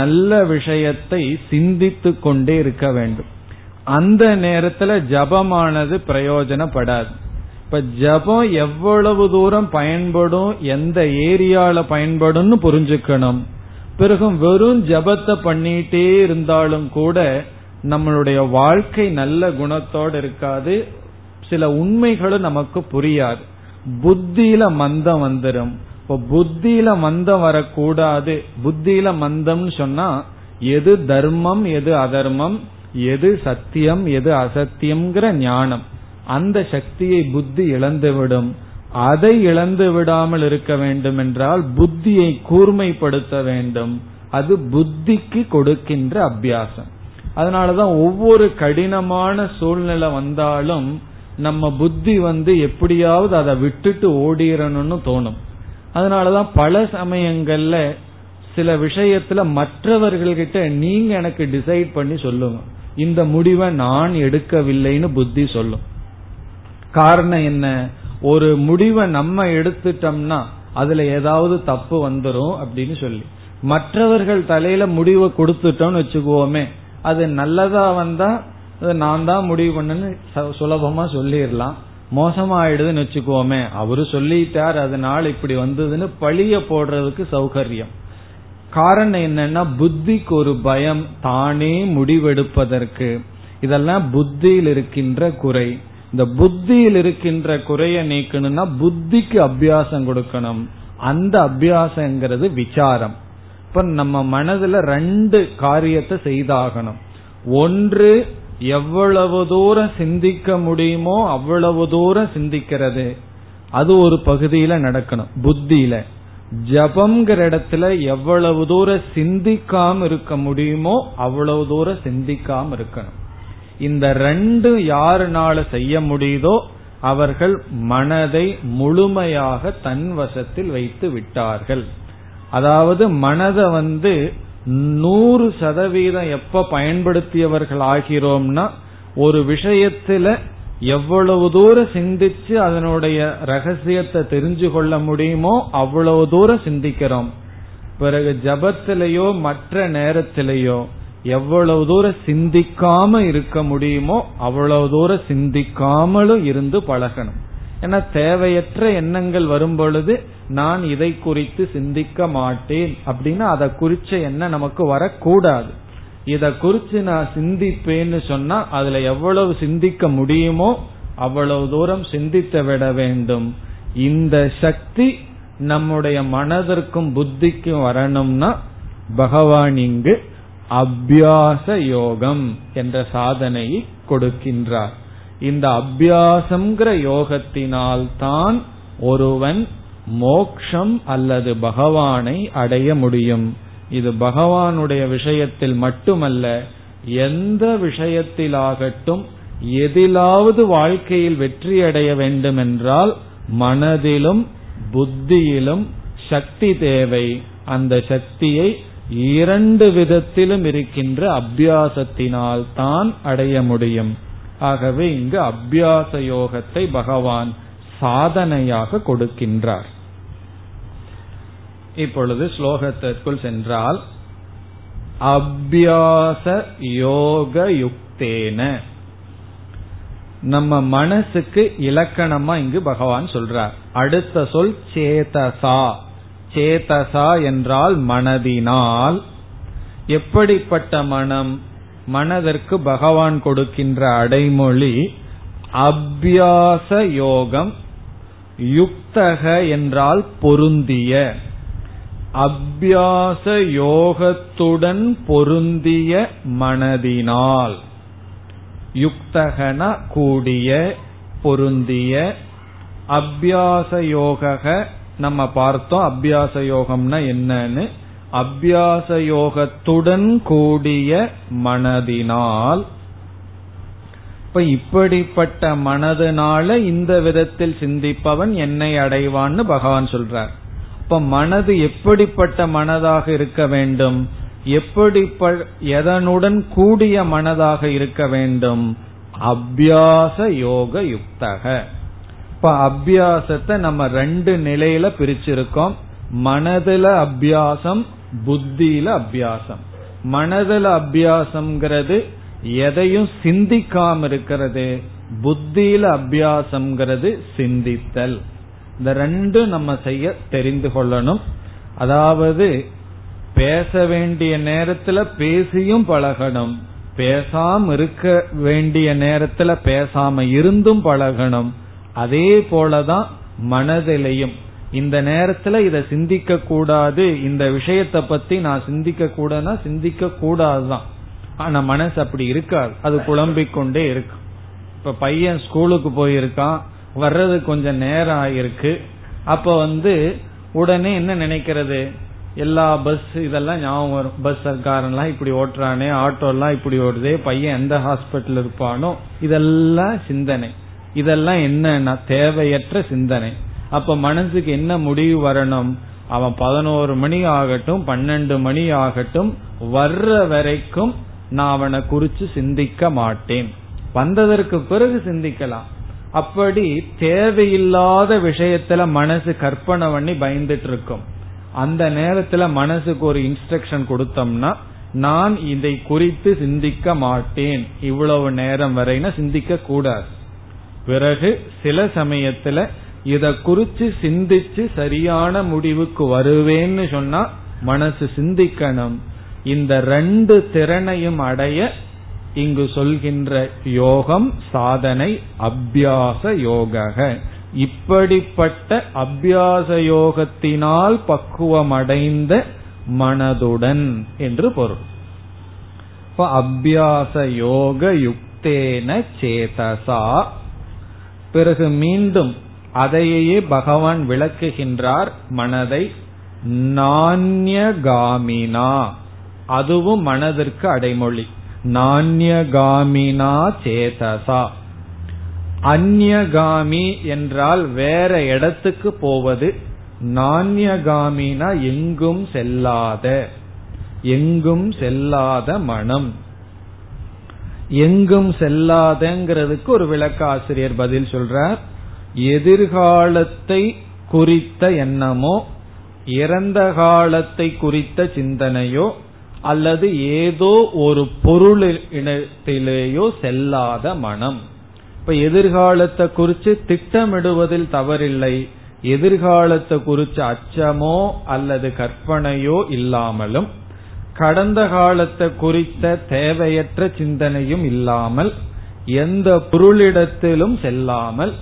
நல்ல விஷயத்தை சிந்தித்து கொண்டே இருக்க வேண்டும். அந்த நேரத்துல ஜபமானது பிரயோஜனப்படாது. இப்ப ஜபம் எவ்வளவு தூரம் பயன்படும், எந்த ஏரியால பயன்படும்னு புரிஞ்சுக்கணும். பிறகு வெறும் ஜபத்தை பண்ணிட்டே இருந்தாலும் கூட நம்மளுடைய வாழ்க்கை நல்ல குணத்தோடு இருக்காது. சில உண்மைகளும் நமக்கு புரியாது. புத்தியில மந்தம் வந்துடும். இப்போ புத்தியில மந்தம் வரக்கூடாது. புத்தியில மந்தம்னு சொன்னா எது தர்மம் எது அதர்மம், எது சத்தியம் எது அசத்தியம்ங்கிற ஞானம், அந்த சக்தியை புத்தி இழந்துவிடும். அதை இழந்து விடாமல் இருக்க வேண்டும் என்றால் புத்தியை கூர்மைப்படுத்த வேண்டும். அது புத்திக்கு கொடுக்கின்ற அபியாசம். அதனாலதான் ஒவ்வொரு கடினமான சூழ்நிலை வந்தாலும் நம்ம புத்தி எப்படியாவது அதை விட்டுட்டு ஓடிரணும்னு தோணும். அதனாலதான் பல சமயங்கள்ல சில விஷயத்துல மற்றவர்கள்கிட்ட நீங்க எனக்கு டிசைட் பண்ணி சொல்லுங்க, இந்த முடிவை நான் எடுக்கவில்லைன்னு புத்தி சொல்லும். காரணம் என்ன, ஒரு முடிவை நம்ம எடுத்துட்டோம்னா அதுல ஏதாவது தப்பு வந்துரும் அப்படின்னு சொல்லி மற்றவர்கள் தலையில முடிவை கொடுத்துட்டோம்னு வச்சுக்குவோமே, அது நல்லதா வந்தா நான் தான் முடிவு பண்ணு சுலபமா சொல்லிடலாம், மோசமா ஆயிடுதுன்னு வச்சுக்குவோமே அவரு சொல்லிட்டார் அதனால இப்படி வந்ததுன்னு பழிய போடுறதுக்கு சௌகரியம். காரணம் என்னன்னா புத்திக்கு ஒரு பயம், தானே முடிவெடுப்பதற்கு. இதெல்லாம் புத்தியில் இருக்கின்ற குறை. இந்த புத்தியில் இருக்கின்ற குறைய நீக்கணும்னா புத்திக்கு அபியாசம் கொடுக்கணும். அந்த அபியாசங்கிறது விசாரம். இப்ப நம்ம மனதுல ரெண்டு காரியத்தை செய்தாகணும். ஒன்று, எவ்வளவு தூரம் சிந்திக்க முடியுமோ அவ்வளவு தூரம் சிந்திக்கிறது. அது ஒரு பகுதியில நடக்கணும். புத்தியில ஜபம்ங்கிற இடத்துல எவ்வளவு தூரம் சிந்திக்காம இருக்க முடியுமோ அவ்வளவு தூரம் சிந்திக்காம இருக்கணும். இந்த ரெண்டு யாருனால செய்ய முடியுதோ அவர்கள் மனதை முழுமையாக தன்வசத்தில் வைத்து விட்டார்கள். அதாவது மனதை 100% எப்ப பயன்படுத்தியவர்கள் ஆகிறோம்னா, ஒரு விஷயத்துல எவ்வளவு தூரம் சிந்திச்சு அதனுடைய ரகசியத்தை தெரிஞ்சு கொள்ள முடியுமோ அவ்வளவு தூரம் சிந்திக்கிறோம். பிறகு ஜபத்திலேயோ மற்ற நேரத்திலேயோ எவ்வளவு தூரம் சிந்திக்காம இருக்க முடியுமோ அவ்வளவு தூரம் சிந்திக்காமலும் இருந்து பழகணும். ஏன்னா தேவையற்ற எண்ணங்கள் வரும் பொழுது நான் இதை குறித்து சிந்திக்க மாட்டேன் அப்படின்னா அதை குறிச்ச எண்ணம் நமக்கு வரக்கூடாது. இத குறிச்சு நான் சிந்திப்பேன்னு சொன்னா அதுல எவ்வளவு சிந்திக்க முடியுமோ அவ்வளவு தூரம் சிந்தித்து விட வேண்டும். இந்த சக்தி நம்முடைய மனதிற்கும் புத்திக்கும் வரணும்னா பகவான் இங்கு அபியாச யோகம் என்ற சாதனையை கொடுக்கின்றார். இந்த அபியாசம்ங்கிற யோகத்தினால் தான் ஒருவன் மோக்ஷம் அல்லது பகவானை அடைய முடியும். இது பகவானுடைய விஷயத்தில் மட்டுமல்ல, எந்த விஷயத்திலாகட்டும் எதிலாவது வாழ்க்கையில் வெற்றியடைய வேண்டும் என்றால் மனதிலும் புத்தியிலும் சக்தி தேவை. அந்த சக்தியை இரண்டு விதத்திலும் இருக்கின்ற அபியாசத்தினால் தான் அடைய முடியும். ஆகவே இங்கு அபியாச யோகத்தை பகவான் சாதனையாக கொடுக்கின்றார். இப்பொழுது ஸ்லோகத்திற்குள் சென்றால், அபியாச யோக யுக்தேன, நம்ம மனசுக்கு இலக்கணமா இங்கு பகவான் சொல்றார். அடுத்த சொல் சேதசா. சேதசா என்றால் மனதினால். எப்படிப்பட்ட மனம்? மனதிற்கு பகவான் கொடுக்கின்ற அடைமொழி அபியாச யோகம். யுக்தக என்றால் பொருந்திய. அபியாச யோகத்துடன் பொருந்திய மனதினால். யுக்தகன கூடிய, பொருந்திய. அபியாச யோக நம்ம பார்த்தோம். அபியாச யோகம்னா என்னன்னு. அபியாச யோகத்துடன் கூடிய மனதினால். இப்ப இப்படிப்பட்ட மனதினால இந்த விதத்தில் சிந்திப்பவன் என்னை அடைவான்னு பகவான் சொல்றார். இப்ப மனது எப்படிப்பட்ட மனதாக இருக்க வேண்டும்? எதனுடன் கூடிய மனதாக இருக்க வேண்டும்? அபியாச யோக யுக்தக. இப்ப அபியாசத்தை நம்ம ரெண்டு நிலையில பிரிச்சிருக்கோம். மனதுல அபியாசம், புத்தியில அபியாசம். மனதுல அபியாசம்ங்கிறது எதையும் சிந்திக்காம இருக்கிறது, புத்தியில அபியாசம்ங்கிறது சிந்தித்தல். இந்த ரெண்டும் நம்ம செய்ய தெரிந்து கொள்ளணும். அதாவது பேச வேண்டிய நேரத்துல பேசியும் பழகணும், பேசாம இருக்க வேண்டிய நேரத்துல பேசாம இருந்தும் பழகணும். அதே போலதான் மனதிலையும் இந்த நேரத்துல இத சிந்திக்க கூடாது, இந்த விஷயத்தை பத்தி நான் சிந்திக்க கூடனா சிந்திக்க கூடாதுதான். ஆனா மனசு அப்படி இருக்காது, அது குழம்பிக்கொண்டே இருக்கு. இப்ப பையன் ஸ்கூலுக்கு போயிருக்கான், வர்றது கொஞ்சம் நேரம் ஆயிருக்கு. அப்ப உடனே என்ன நினைக்கிறது? எல்லா பஸ் இதெல்லாம் ஞாபகம் வரும். பஸ் காரெல்லாம் இப்படி ஓட்டுறானே, ஆட்டோ எல்லாம் இப்படி ஓடுதே, பையன் எந்த ஹாஸ்பிட்டல் இருப்பானோ, இதெல்லாம் சிந்தனை. இதெல்லாம் என்னன்னா தேவையற்ற சிந்தனை. அப்ப மனசுக்கு என்ன முடிவு வரணும்? அவன் 11 மணி ஆகட்டும் 12 மணி ஆகட்டும் வர்ற வரைக்கும் நான் அவனை குறிச்சு சிந்திக்க மாட்டேன், வந்ததற்கு பிறகு சிந்திக்கலாம். அப்படி தேவையில்லாத விஷயத்துல மனசு கற்பனை பண்ணி பயந்துட்டு இருக்கும். அந்த நேரத்துல மனசுக்கு ஒரு இன்ஸ்ட்ரக்ஷன் கொடுத்தோம்னா, நான் இதை குறித்து சிந்திக்க மாட்டேன் இவ்வளவு நேரம் வரைனா சிந்திக்க கூடாது. பிறகு சில சமயத்துல இத குறிச்சு சிந்திச்சு சரியான முடிவுக்கு வருவேன்னு சொன்னா மனசு சிந்திக்கணும். இந்த ரெண்டு திறனையும் அடைய இங்கு சொல்கின்ற யோகம் சாதனை அபியாச யோக. இப்படிப்பட்ட அபியாச யோகத்தினால் பக்குவமடைந்த மனதுடன் என்று பொருள். அபியாச யோக யுக்தேன சேதசா. பிறகு மீண்டும் அதையே பகவான் விளக்குகின்றார். மனதை நான்யகாமினா, அதுவும் மனதிற்கு அடைமொழி. நான்யகாமினா சேதசா. அந்யகாமி என்றால் வேற இடத்துக்கு போவது, நான்யகாமினா எங்கும் செல்லாத, எங்கும் செல்லாத மனம். எங்கும் செல்லாதங்கிறதுக்கு ஒரு விளக்காசிரியர் பதில் சொல்றார், எதிர்காலத்தை குறித்த எண்ணமோ இறந்த காலத்தை குறித்த சிந்தனையோ அல்லது ஏதோ ஒரு பொருளிடத்திலேயோ செல்லாத மனம். இப்ப எதிர்காலத்தை குறித்து திட்டமிடுவதில் தவறில்லை, எதிர்காலத்தை குறித்து அச்சமோ அல்லது கற்பனையோ இல்லாமலும் கடந்த காலத்தை குறித்த தேவையற்ற சிந்தனையும் இல்லாமல் எந்த பொருளிடத்திலும் செல்லாமல்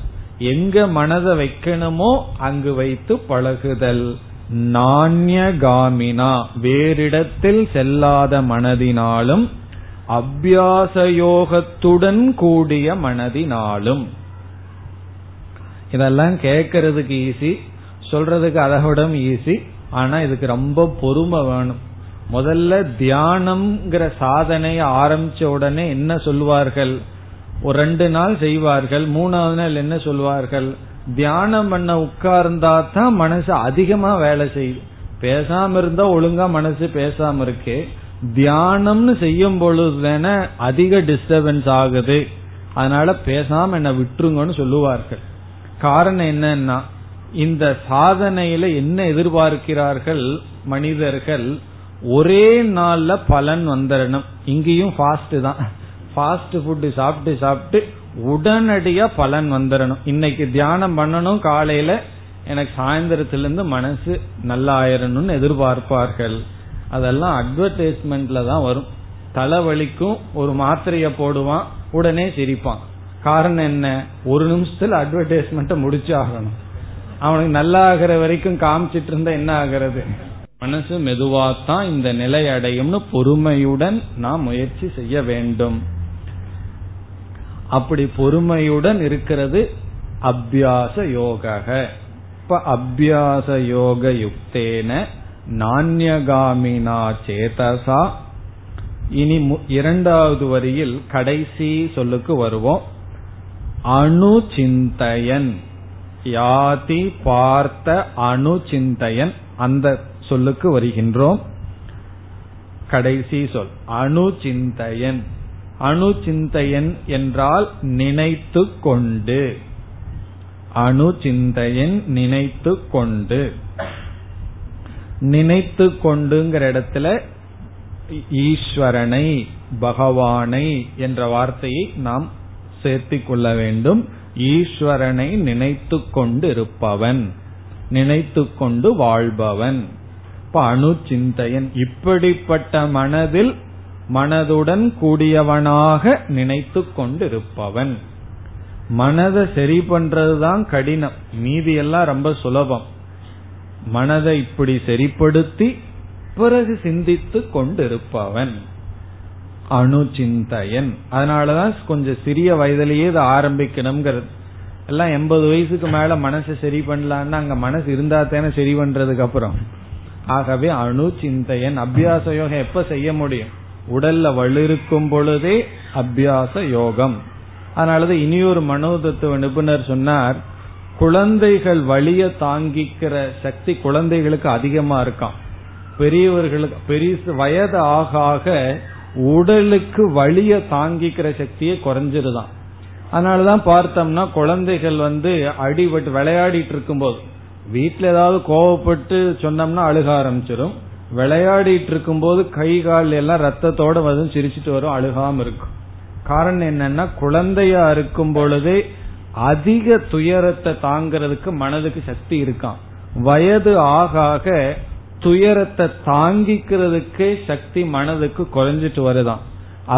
எங்க மனதை வைக்கணுமோ அங்கு வைத்து பழகுதல். நான்யகாமினா வேறிடத்தில் செல்லாத மனதினாலும் அபியாசயோகத்துடன் கூடிய மனதினாலும். இதெல்லாம் கேக்கிறதுக்கு ஈஸி, சொல்றதுக்கு அதை விட ஈஸி. ஆனா இதுக்கு ரொம்ப பொறுமை வேணும். முதல்ல தியானம்ங்கிற சாதனைய ஆரம்பிச்ச உடனே என்ன சொல்வார்கள், ஒரு 2 நாள் செய்வார்கள், 3வது நாள் என்ன சொல்வார்கள், தியானம் பண்ண உட்கார்ந்தா தான் மனசு அதிகமா வேலை செய்யும், பேசாம இருந்தா ஒழுங்கா மனசு பேசாம இருக்கு, தியானம்னு செய்யும் பொழுதுதான அதிக டிஸ்டர்பன்ஸ் ஆகுது, அதனால பேசாம என்ன விட்டுருங்கன்னு சொல்லுவார்கள். காரணம் என்னன்னா இந்த சாதனையில என்ன எதிர்பார்க்கிறார்கள் மனிதர்கள், ஒரே நாள்ல பலன் வந்துடணும். இங்கேயும் ஃபாஸ்ட் தான், ஃபாஸ்ட் ஃபுட்டு சாப்பிட்டு சாப்பிட்டு உடனடியா பலன் வந்துடணும். இன்னைக்கு தியானம் பண்ணணும் காலையில, எனக்கு சாயந்தரத்துல இருந்து மனசு நல்லா ஆயிரணும்னு எதிர்பார்ப்பார்கள். அதெல்லாம் அட்வர்டைஸ்மெண்ட்ல தான் வரும். தலைவலிக்கும் ஒரு மாத்திரைய போடுவான், உடனே சிரிப்பான். காரணம் என்ன, ஒரு நிமிஷத்துல அட்வர்டைஸ்மெண்ட முடிச்சாகணும். அவனுக்கு நல்லா ஆகிற வரைக்கும் காமிச்சிட்டு இருந்தா என்ன ஆகிறது, மனசு மெதுவாத்தான் இந்த நிலை அடையும்னு பொறுமையுடன் நாம் முயற்சி செய்ய வேண்டும். அப்படி பொறுமையுடன் இருக்கிறது அபியாச யோக. இப்ப அபியாச யோக யுக்தேன நான்யகாமினா சேதசா. இனி 2வது வரியில் கடைசி சொல்லுக்கு வருவோம். அணுசிந்தயன் யாதி பார்த்த அணுசிந்தயன், அந்த சொல்லுக்கு வருகின்றோம். கடைசி சொல் அணுசிந்தயன். அணுசிந்தயன் என்றால் நினைத்து கொண்டு. அணுசிந்தயன் நினைத்து கொண்டு. நினைத்து கொண்டுங்கிற இடத்துல ஈஸ்வரனை பகவானை என்ற வார்த்தையை நாம் சேர்த்திக் கொள்ள வேண்டும். ஈஸ்வரனை நினைத்து கொண்டு இருப்பவன், நினைத்து கொண்டு வாழ்பவன். அணுசிந்தயன் இப்படிப்பட்ட மனதில் மனதுடன் கூடியவனாக நினைத்து கொண்டிருப்பவன். மனதை சரி பண்றதுதான் கடினம், மீதியெல்லாம் ரொம்ப சுலபம். மனதை இப்படி சரிப்படுத்தி பிறகு சிந்தித்து கொண்டிருப்பவன் அணுசிந்தயன். அதனாலதான் கொஞ்சம் சிறிய வயதிலேயே இதை ஆரம்பிக்கணும்ங்கிறது. எல்லாம் 80 வயசுக்கு மேல மனசை சரி பண்ணலான்னா அங்க மனசு இருந்தா தானே சரி பண்றதுக்கு அப்புறம். ஆகவே அணுசிந்தயன் அபியாச யோகம் எப்ப செய்ய முடியும், உடல்ல வலிருக்கும் பொழுதே அபியாச யோகம். அதனாலதான் இனியொரு மனோதத்துவ நிபுணர் சொன்னார், குழந்தைகள் வலிய தாங்கிக்கிற சக்தி குழந்தைகளுக்கு அதிகமா இருக்காம். பெரியவர்களுக்கு வயது ஆக ஆக உடலுக்கு வலிய தாங்கிக்கிற சக்தியே குறைஞ்சிருதான். அதனாலதான் பார்த்தோம்னா குழந்தைகள் அடிபட்டு விளையாடிட்டு இருக்கும் போது, வீட்டுல ஏதாவது கோவப்பட்டு சொன்னோம்னா அழுக ஆரம்பிச்சிடும், விளையாடிட்டு இருக்கும் போது கை கால் எல்லாம் ரத்தத்தோட வந்து சிரிச்சிட்டு வரும், அழுகாம இருக்கும். காரணம் என்னன்னா குழந்தையா இருக்கும் பொழுதே அதிக துயரத்தை தாங்கிறதுக்கு மனதுக்கு சக்தி இருக்காம். வயது ஆக ஆக துயரத்தை தாங்கிக்கிறதுக்கே சக்தி மனதுக்கு குறைஞ்சிட்டு வருதான்.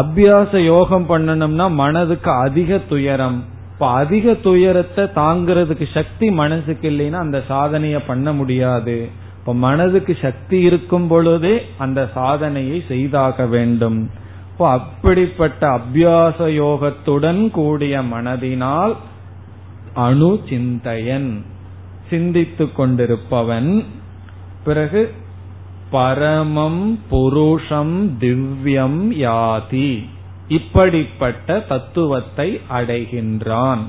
அபியாச யோகம் பண்ணணும்னா மனதுக்கு அதிக துயரம், இப்ப அதிக துயரத்தை தாங்கிறதுக்கு சக்தி மனசுக்கு இல்லைன்னா அந்த சாதனைய பண்ண முடியாது. இப்ப மனதுக்கு சக்தி இருக்கும் பொழுதே அந்த சாதனையை செய்தாக வேண்டும். இப்போ அப்படிப்பட்ட அபியாச யோகத்துடன் கூடிய மனதினால் அணுசிந்தயன் சிந்தித்து கொண்டிருப்பவன். பிறகு பரமம் புருஷம் திவ்யம் யாதி, இப்படிப்பட்ட தத்துவத்தை அடைகின்றான்.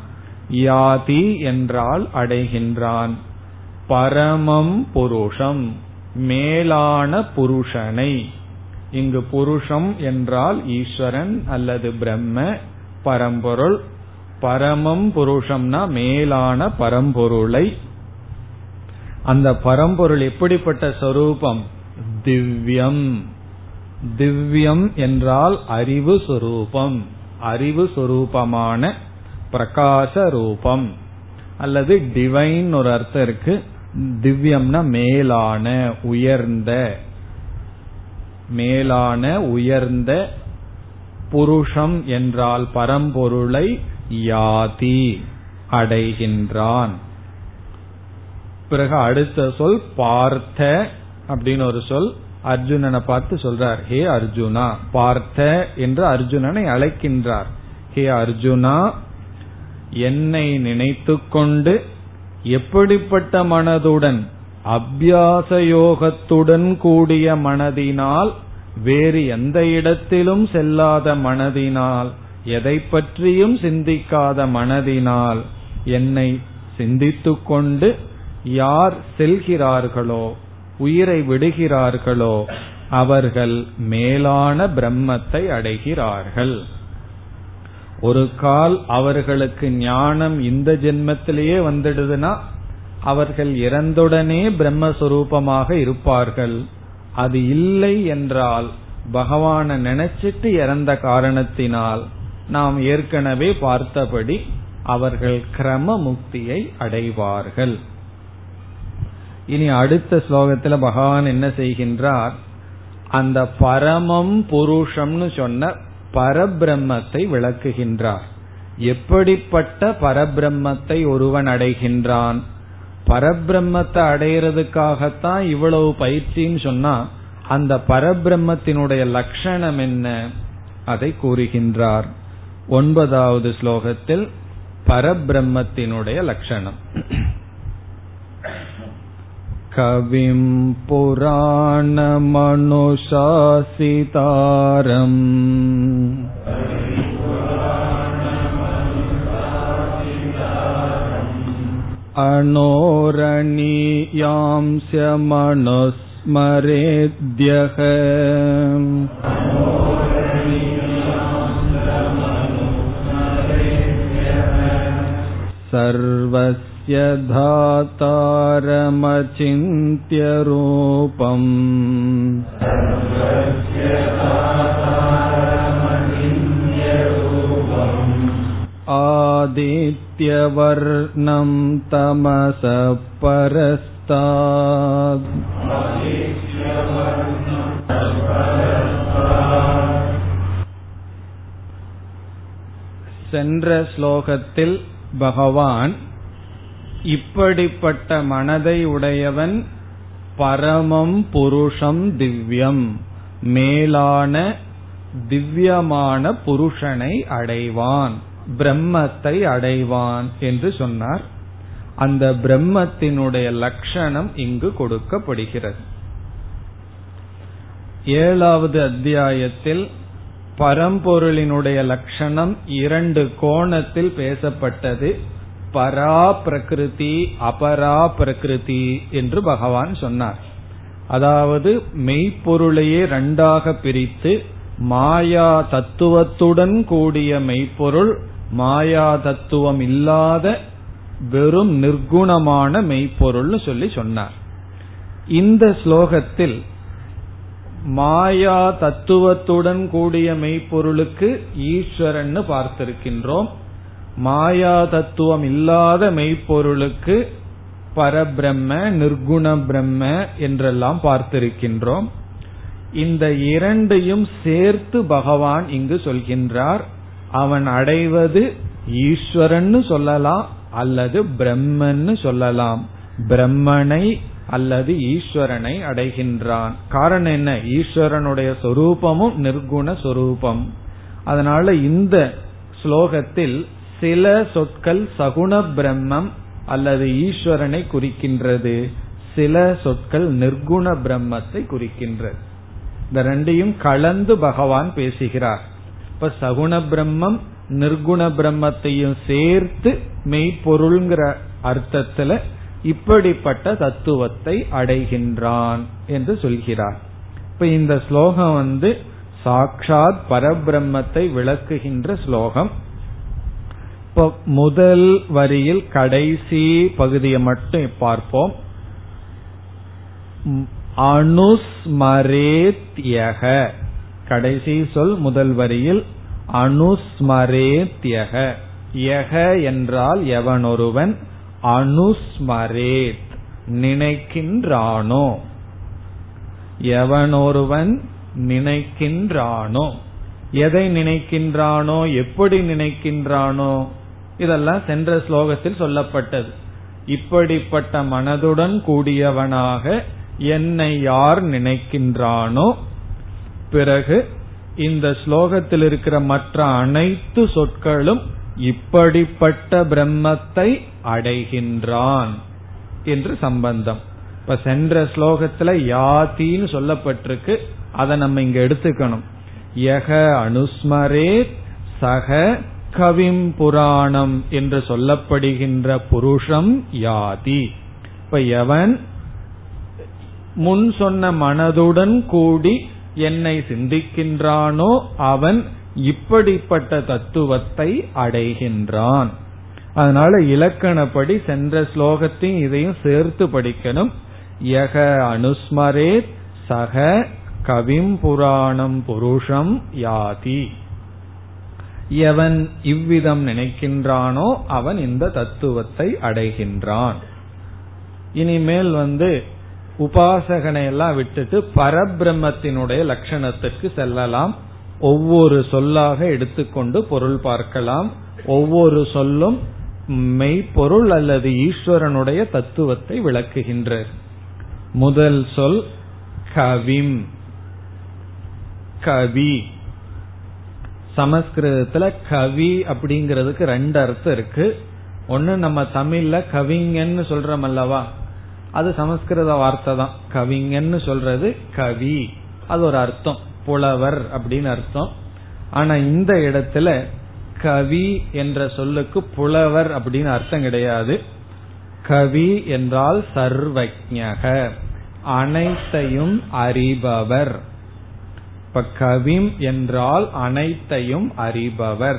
யாதி என்றால் அடைகின்றான். பரமம் புருஷம், மேலான புருஷனை. இங்கு புருஷம் என்றால் ஈஸ்வரன் அல்லது பிரம்ம பரம்பொருள். பரமம் புருஷம்னா மேலான பரம்பொருளை. அந்த பரம்பொருள் எப்படிப்பட்ட சொரூபம்? திவ்யம். திவ்யம் என்றால் அறிவு சொரூபம், அறிவு சொரூபமான பிரகாச ரூபம் அல்லது டிவைன் ஒரு அர்த்தம் இருக்கு. திவ்யம்னா மேலான உயர்ந்த, மேலான உயர்ந்த. புருஷம் என்றால் பரம்பொருளை யாதி அடைகின்றான். பிறகு அடுத்த சொல் பார்த்த அப்படின்னு ஒரு சொல். அர்ஜுனனை பார்த்து சொல்றார், ஹே அர்ஜுனா. பார்த்த என்று அர்ஜுனனை அழைக்கின்றார். ஹே அர்ஜுனா, என்னை நினைத்துக்கொண்டு எப்படிப்பட்ட மனதுடன், அபியாச யோகத்துடன் கூடிய மனதினால், வேறு எந்த இடத்திலும் செல்லாத மனதினால், எதை பற்றியும் சிந்திக்காத மனதினால் என்னை சிந்தித்துக்கொண்டு யார் செல்கிறார்களோ, உயிரை விடுகிறார்களோ அவர்கள் மேலான பிரம்மத்தை அடைகிறார்கள். ஒரு கால் அவர்களுக்கு ஞானம் இந்த ஜென்மத்திலேயே வந்துடுதுன்னா அவர்கள் இறந்துடனே பிரம்மஸ்வரூபமாக இருப்பார்கள். அது இல்லை என்றால் பகவானை நினைச்சிட்டு இறந்த காரணத்தினால் நாம் ஏற்கனவே பார்த்தபடி அவர்கள் கிரம முக்தியை அடைவார்கள். இனி அடுத்த ஸ்லோகத்துல பகவான் என்ன செய்கின்றார்? அந்த பரமம் புருஷம்னு சொன்ன பரபிரம்மத்தை விளக்குகின்றார். எப்படிப்பட்ட பரபிரம்மத்தை ஒருவன் அடைகின்றான்? பரபிரம்மத்தை அடையிறதுக்காகத்தான் இவ்வளவு பயிற்சின்னு சொன்னா அந்த பரபிரம்மத்தினுடைய லட்சணம் என்ன, அதை கூறுகின்றார். 9வது ஸ்லோகத்தில் பரபிரம்மத்தினுடைய லட்சணம். கவிம் புராணமனுசாசிதாரம் அனோரணியாம்ஸ்ய மனுஸ்மரேத்யஹ சர்வஸ்ய தாதாரமசிந்த்ய ரூபம். ஆதித்யவர்ணம் தமசப் பரஸ்தாத் சென்ற ஸ்லோகத்தில் பகவான் இப்படிப்பட்ட மனதை உடையவன் பரமம் புருஷம் திவ்யம், மேலான திவ்யமான புருஷனை அடைவான், பிரம்மத்தை அடைவான் என்று சொன்னார். அந்த பிரம்மத்தினுடைய லட்சணம் இங்கு கொடுக்கப்படுகிறது. 7வது அத்தியாயத்தில் பரம்பொருளினுடைய லட்சணம் 2 கோணத்தில் பேசப்பட்டது. பரா பிரகிருதி, அபரா பிரகிருதி என்று பகவான் சொன்னார். அதாவது மெய்ப்பொருளையே 2ஆக பிரித்து, மாயா தத்துவத்துடன் கூடிய மெய்ப்பொருள், மாயா தத்துவம் இல்லாத வெறும் நிர்குணமான மெய்ப்பொருள்னு சொல்லி சொன்னார். இந்த ஸ்லோகத்தில் மாயா தத்துவத்துடன் கூடிய மெய்ப்பொருளுக்கு ஈஸ்வரன்னு பார்த்திருக்கின்றோம். மாயா தத்துவம் இல்லாத மெய்ப்பொருளுக்கு பரபிரம்ம, நிர்குண பிரம்ம என்றெல்லாம் பார்த்திருக்கின்றோம். இந்த 2யும் சேர்த்து பகவான் இங்கு சொல்கின்றார், அவன் அடைவது ஈஸ்வரன்னு சொல்லலாம் அல்லது பிரம்மன்னு சொல்லலாம். பிரம்மனை அல்லது ஈஸ்வரனை அடைகின்றான். காரணம் என்ன? ஈஸ்வரனுடைய சொரூபமும் நிர்குண சொரூபம். அதனால இந்த ஸ்லோகத்தில் சில சொற்கள் சகுண பிரம்மம் அல்லது ஈஸ்வரனை குறிக்கின்றது, சில சொற்கள் நிர்குண பிரம்மத்தை குறிக்கின்றது. இந்த 2யும் கலந்து பகவான் பேசுகிறார். இப்ப சகுண பிரம்மம் நிர்குண பிரம்மத்தையும் சேர்த்து மெய்ப்பொருள்ங்கிற அர்த்தத்துல இப்படிப்பட்ட தத்துவத்தை அடைகின்றான் என்று சொல்கிறார். இப்ப இந்த ஸ்லோகம் சாட்சாத் பரபிரம்மத்தை விளக்குகின்ற ஸ்லோகம். இப்ப முதல் வரியில் கடைசி பகுதியை மட்டும் பார்ப்போம். அனுஸ்மரேத்யக, கடைசி சொல் முதல் வரியில் அனுஸ்மரேத்யக. யக என்றால் எவனொருவன், அனுஸ்மரேத் நினைக்கின்றானோ, எவனொருவன் நினைக்கின்றானோ, எதை நினைக்கின்றானோ, எப்படி நினைக்கின்றானோ, இதெல்லாம் சென்ற ஸ்லோகத்தில் சொல்லப்பட்டது. இப்படிப்பட்ட மனதுடன் கூடியவனாக என்னை யார் நினைக்கின்றானோ. பிறகு இந்த ஸ்லோகத்தில் இருக்கிற மற்ற அனைத்து சொற்களும் இப்படிப்பட்ட பிரம்மத்தை அடைகின்றான் என்று சம்பந்தம். இப்ப சென்ற ஸ்லோகத்துல யாத்தின்னு சொல்லப்பட்டிருக்கு, அதை நம்ம இங்க எடுத்துக்கணும். யக அனுஸ்மரேத் சக கவிம் புராணம் என்று சொல்லப்படுகின்ற புருஷம் யாதி. இப்ப எவன் முன் சொன்ன மனதுடன் கூடி என்னை சிந்திக்கின்றானோ அவன் இப்படிப்பட்ட தத்துவத்தை அடைகின்றான். அதனால இலக்கணப்படி சென்ற ஸ்லோகத்தையும் இதையும் சேர்த்து படிக்கணும். யக அனுஸ்மரேத் சக கவிம் புராணம் புருஷம் யாதி. எவன் இவ்விதம் நினைக்கின்றானோ அவன் இந்த தத்துவத்தை அடைகின்றான். இனிமேல் உபாசகனை எல்லாம் விட்டுட்டு பரபிரம்மத்தினுடைய லட்சணத்துக்கு செல்லலாம். ஒவ்வொரு சொல்லாக எடுத்துக்கொண்டு பொருள் பார்க்கலாம். ஒவ்வொரு சொல்லும் மெய்ப்பொருள் அல்லது ஈஸ்வரனுடைய தத்துவத்தை விளக்குகின்ற. முதல் சொல் கவிம், கவி. சமஸ்கிருதத்துல கவி அப்படிங்கிறதுக்கு ரெண்டு அர்த்தம் இருக்கு. ஒன்னு நம்ம தமிழ்ல கவிங்கன்னு சொல்றோம் அல்லவா, அது சமஸ்கிருத வார்த்தை தான். கவிங்கன்னு சொல்றது கவி, அது ஒரு அர்த்தம், புலவர் அப்படின்னு அர்த்தம். ஆனா இந்த இடத்துல கவி என்ற சொல்லுக்கு புலவர் அப்படின்னு அர்த்தம் கிடையாது. கவி என்றால் சர்வஜ்ஞக, அனைத்தையும் அறிபவர். இப்ப கவிம் என்றால் அனைத்தையும் அறிபவர்.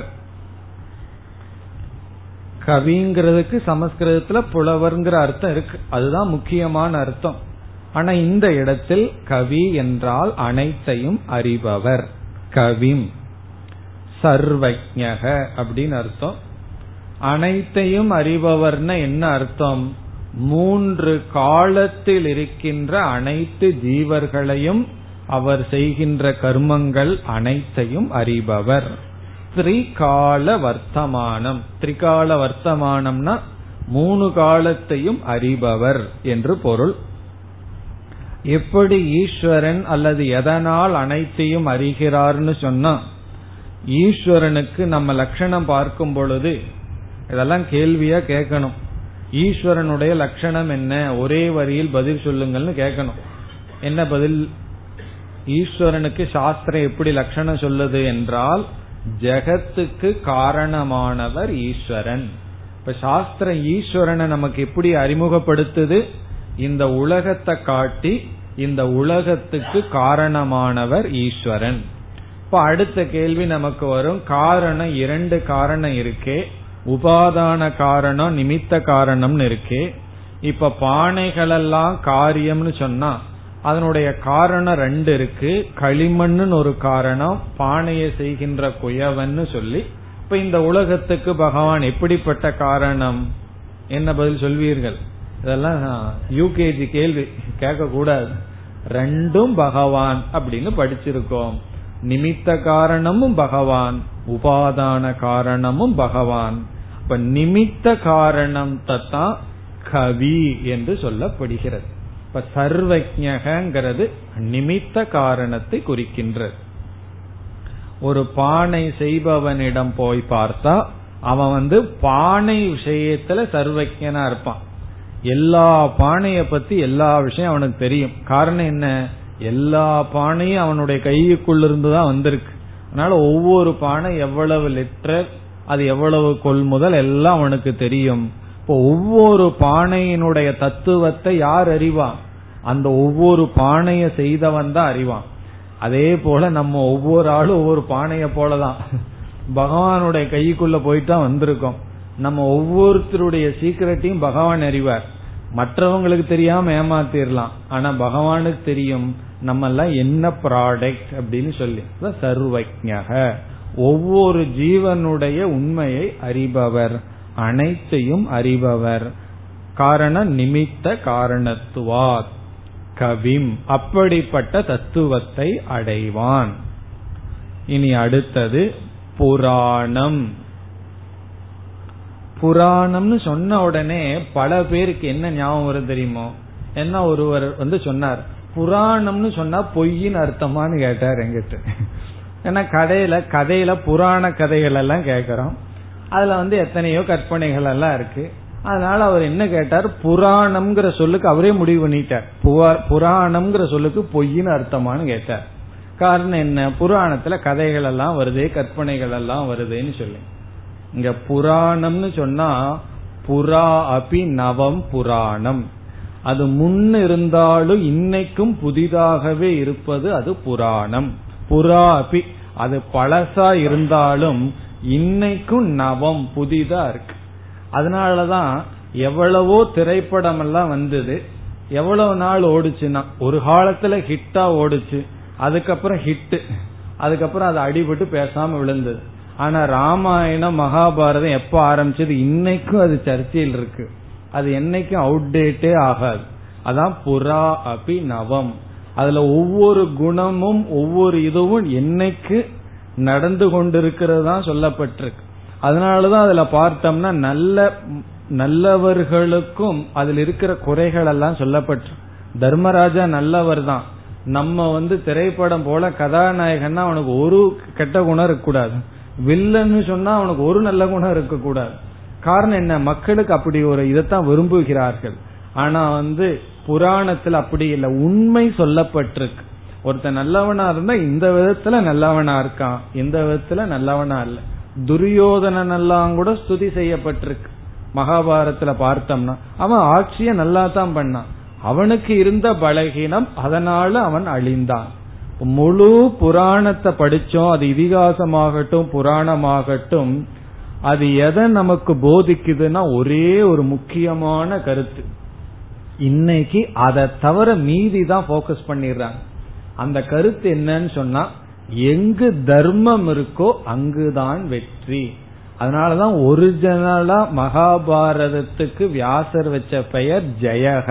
கவிங்கிறதுக்கு சமஸ்கிருதத்துல புலவர்ங்கிற அர்த்தம் இருக்கு, அதுதான் முக்கியமான அர்த்தம். ஆனா இந்த இடத்தில் கவி என்றால் அனைத்தையும் அறிபவர். கவிம் சர்வஜ்ஞக அப்படின்னு அர்த்தம். அனைத்தையும் அறிபவர்னா என்ன அர்த்தம்? மூன்று காலத்தில் இருக்கின்ற அனைத்து ஜீவர்களையும் அவர் செய்கின்ற கர்மங்கள் அனைத்தையும் அறிபவர். திரிகால வர்த்தமானம், திரிகால வர்த்தமானம்னா மூணு காலத்தையும் அறிபவர் என்று பொருள். எப்படி ஈஸ்வரன் அல்லது எதனால் அனைத்தையும் அறிகிறார்னு சொன்னா, ஈஸ்வரனுக்கு நம்ம லட்சணம் பார்க்கும் பொழுது இதெல்லாம் கேள்வியா கேட்கணும். ஈஸ்வரனுடைய லட்சணம் என்ன, ஒரே வரியில் பதில் சொல்லுங்கள்னு கேட்கணும். என்ன பதில்? ஈஸ்வரனுக்கு சாஸ்திரம் எப்படி லட்சணம் சொல்லுது என்றால், ஜகத்துக்கு காரணமானவர் ஈஸ்வரன். இப்ப சாஸ்திரம் ஈஸ்வரனை நமக்கு எப்படி அறிமுகப்படுத்துது? இந்த உலகத்தை காட்டி இந்த உலகத்துக்கு காரணமானவர் ஈஸ்வரன். இப்ப அடுத்த கேள்வி நமக்கு வரும், காரணம் இரண்டு காரணம் இருக்கே, உபாதான காரணம் நிமித்த காரணம்னு இருக்கே. இப்ப பானைகள் எல்லாம் காரியம்னு சொன்னா அதனுடைய காரணம் ரெண்டு இருக்கு, களிமண்ணு ஒரு காரணம், பானையை செய்கின்ற குயவன்னு சொல்லி. இப்ப இந்த உலகத்துக்கு பகவான் எப்படிப்பட்ட காரணம்? என்ன பதில் சொல்வீர்கள்? இதெல்லாம் யூகேஜி கேள்வி, கேட்க கூடாது. ரெண்டும் பகவான் அப்படின்னு படிச்சிருக்கோம். நிமித்த காரணமும் பகவான், உபாதான காரணமும் பகவான். இப்ப நிமித்த காரணம்தான் கவி என்று சொல்லப்படுகிறது. இப்ப சர்வஜ்ஞகங்கிறது நிமித்த காரணத்தை குறிக்கின்றது. ஒரு பானை செய்பவனிடம் போய் பார்த்தா அவன் பானை விஷயத்துல சர்வஜ்ஞனா இருப்பான். எல்லா பானைய பத்தி எல்லா விஷயம் அவனுக்கு தெரியும். காரணம் என்ன? எல்லா பானையும் அவனுடைய கைக்குள்ள இருந்துதான் வந்திருக்கு. அதனால ஒவ்வொரு பானை எவ்வளவு லிட்டர், அது எவ்வளவு கொள்முதல் எல்லாம் அவனுக்கு தெரியும். இப்போ ஒவ்வொரு பானையினுடைய தத்துவத்தை யார் அறிவான்? அந்த ஒவ்வொரு பானைய செய்தவன் தான் அறிவான். அதே போல நம்ம ஒவ்வொரு ஆளும் ஒவ்வொரு பானைய போலதான் பகவானுடைய கைக்குள்ள போயிட்டா வந்திருக்கோம். நம்ம ஒவ்வொருத்தருடைய சீக்கிரட்டையும் பகவான் அறிவார். மற்றவங்களுக்கு தெரியாம ஏமாத்திரலாம், ஆனா பகவானுக்கு தெரியும் நம்ம எல்லாம் என்ன ப்ராடக்ட் அப்படின்னு சொல்லி. சர்வஜ்ஞ, ஒவ்வொரு ஜீவனுடைய உண்மையை அறிபவர், அனைத்தையும் அறிபவர். காரண நிமித்த காரணத்துவாத் கவிம், அப்படிப்பட்ட தத்துவத்தை அடைவான். இனி அடுத்தது புராணம். புராணம்னு சொன்ன உடனே பல பேருக்கு என்ன ஞாபகம் வரும் தெரியுமோ? என்ன ஒருவர் வந்து சொன்னார், புராணம்னு சொன்னா பொய்ன்னு அர்த்தமானு கேட்டார் எங்கிட்ட. ஏன்னா கதையில புராண கதைகள் எல்லாம் கேட்கிறோம், அதுல வந்து எத்தனையோ கற்பனைகள் எல்லாம் இருக்கு. அதனால அவர் என்ன கேட்டார், புராணம்ங்கிற சொல்லுக்கு அவரே முடிவு பண்ணிட்டார், புராணம்ங்கிற சொல்லுக்கு பொய்ன்னு அர்த்தமானு கேட்டார். காரணம் என்ன, புராணத்துல கதைகள் எல்லாம் வருது, கற்பனைகள் எல்லாம் வருதுன்னு சொல்லி. இங்க புராணம்னு சொன்னா புரா அபி நவம் புராணம், அது முன்னு இருந்தாலும் இன்னைக்கும் புதிதாகவே இருப்பது அது புராணம். புரா அபி, அது பழசா இருந்தாலும் இன்னைக்கும் நவம், புதிதா இருக்கு. அதனாலதான் எவ்வளவோ திரைப்படம் எல்லாம் வந்தது, எவ்வளவு நாள் ஓடுச்சுன்னா ஒரு காலத்துல ஹிட்டா ஓடுச்சு, அதுக்கப்புறம் ஹிட்டு, அதுக்கப்புறம் அது அடிபட்டு பேசாம விழுந்தது. ஆனா ராமாயணம் மகாபாரதம் எப்ப ஆரம்பிச்சது, இன்னைக்கும் அது சர்ச்சையில் இருக்கு, அது என்னைக்கும் அவுடேட்டே ஆகாது. அதான் புரா அபி நவம், அதுல ஒவ்வொரு குணமும் ஒவ்வொரு இதுவும் என்னைக்கு நடந்து கொண்டிருக்கிறது தான் சொல்லப்பட்டிருக்கு. அதனாலதான் அதுல பார்த்தோம்னா நல்லவர்களுக்கும் அதுல இருக்கிற குறைகள் எல்லாம் சொல்லப்பட்டிருக்கு. தர்மராஜா நல்லவர் தான், நம்ம வந்து திரைப்படம் போல கதாநாயகன்னா அவனுக்கு ஒரு கெட்ட குணம் இருக்கக்கூடாது, வில்லன்னு சொன்னா அவனுக்கு ஒரு நல்ல குணம் இருக்கக்கூடாது. காரணம் என்ன, மக்களுக்கு அப்படி ஒரு இதைத்தான் விரும்புகிறார்கள். ஆனா வந்து புராணத்துல அப்படி இல்லை, உண்மை சொல்லப்பட்டிருக்கு. ஒருத்தன் நல்லவனா இருந்தா இந்த விதத்துல நல்லவனா இருக்கான், இந்த விதத்துல நல்லவனா இல்ல. துரியோதனன் எல்லாம் கூட ஸ்துதி செய்யப்பட்டிருக்கு மகாபாரத்துல பார்த்தோம்னா. அவன் ஆட்சிய நல்லா தான் பண்ணான், அவனுக்கு இருந்த பலகீனம் அதனால அவன் அழிந்தான். முழு புராணத்தை படிச்சோம், அது இதிகாசமாகட்டும் புராணமாகட்டும், அது எதை நமக்கு போதிக்குதுன்னா ஒரே ஒரு முக்கியமான கருத்து. இன்னைக்கு அதை தவிர மீதி தான் போக்கஸ் பண்ணிடுறாங்க. அந்த கருத்து என்னன்னு சொன்னா, எங்கு தர்மம் இருக்கோ அங்குதான் வெற்றி. அதனாலதான் ஒரிஜினலா மகாபாரதத்துக்கு வியாசர் வச்ச பெயர் ஜெயக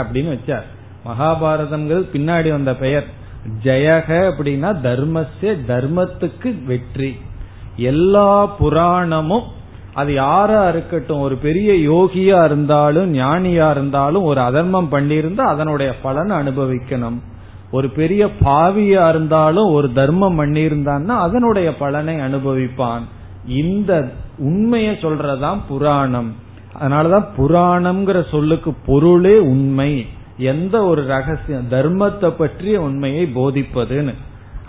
அப்படின்னு வச்சார். மகாபாரதம் பின்னாடி வந்த பெயர் ஜெயக அப்படின்னா தர்மஸ்ய, தர்மத்துக்கு வெற்றி. எல்லா புராணமும் அது யாரா இருக்கட்டும், ஒரு பெரிய யோகியா இருந்தாலும் ஞானியா இருந்தாலும் ஒரு அதர்மம் பண்ணியிருந்தா அதனுடைய பலனை அனுபவிக்கணும். ஒரு பெரிய பாவியா இருந்தாலும் ஒரு தர்மம் பண்ணியிருந்தான்னா அதனுடைய பலனை அனுபவிப்பான். இந்த உண்மையை சொல்றதான் புராணம். அதனாலதான் புராணம்ங்கிற சொல்லுக்கு பொருளே உண்மை, எந்த ஒரு ரகசியம், தர்மத்தை பற்றிய உண்மையை போதிப்பதுன்னு.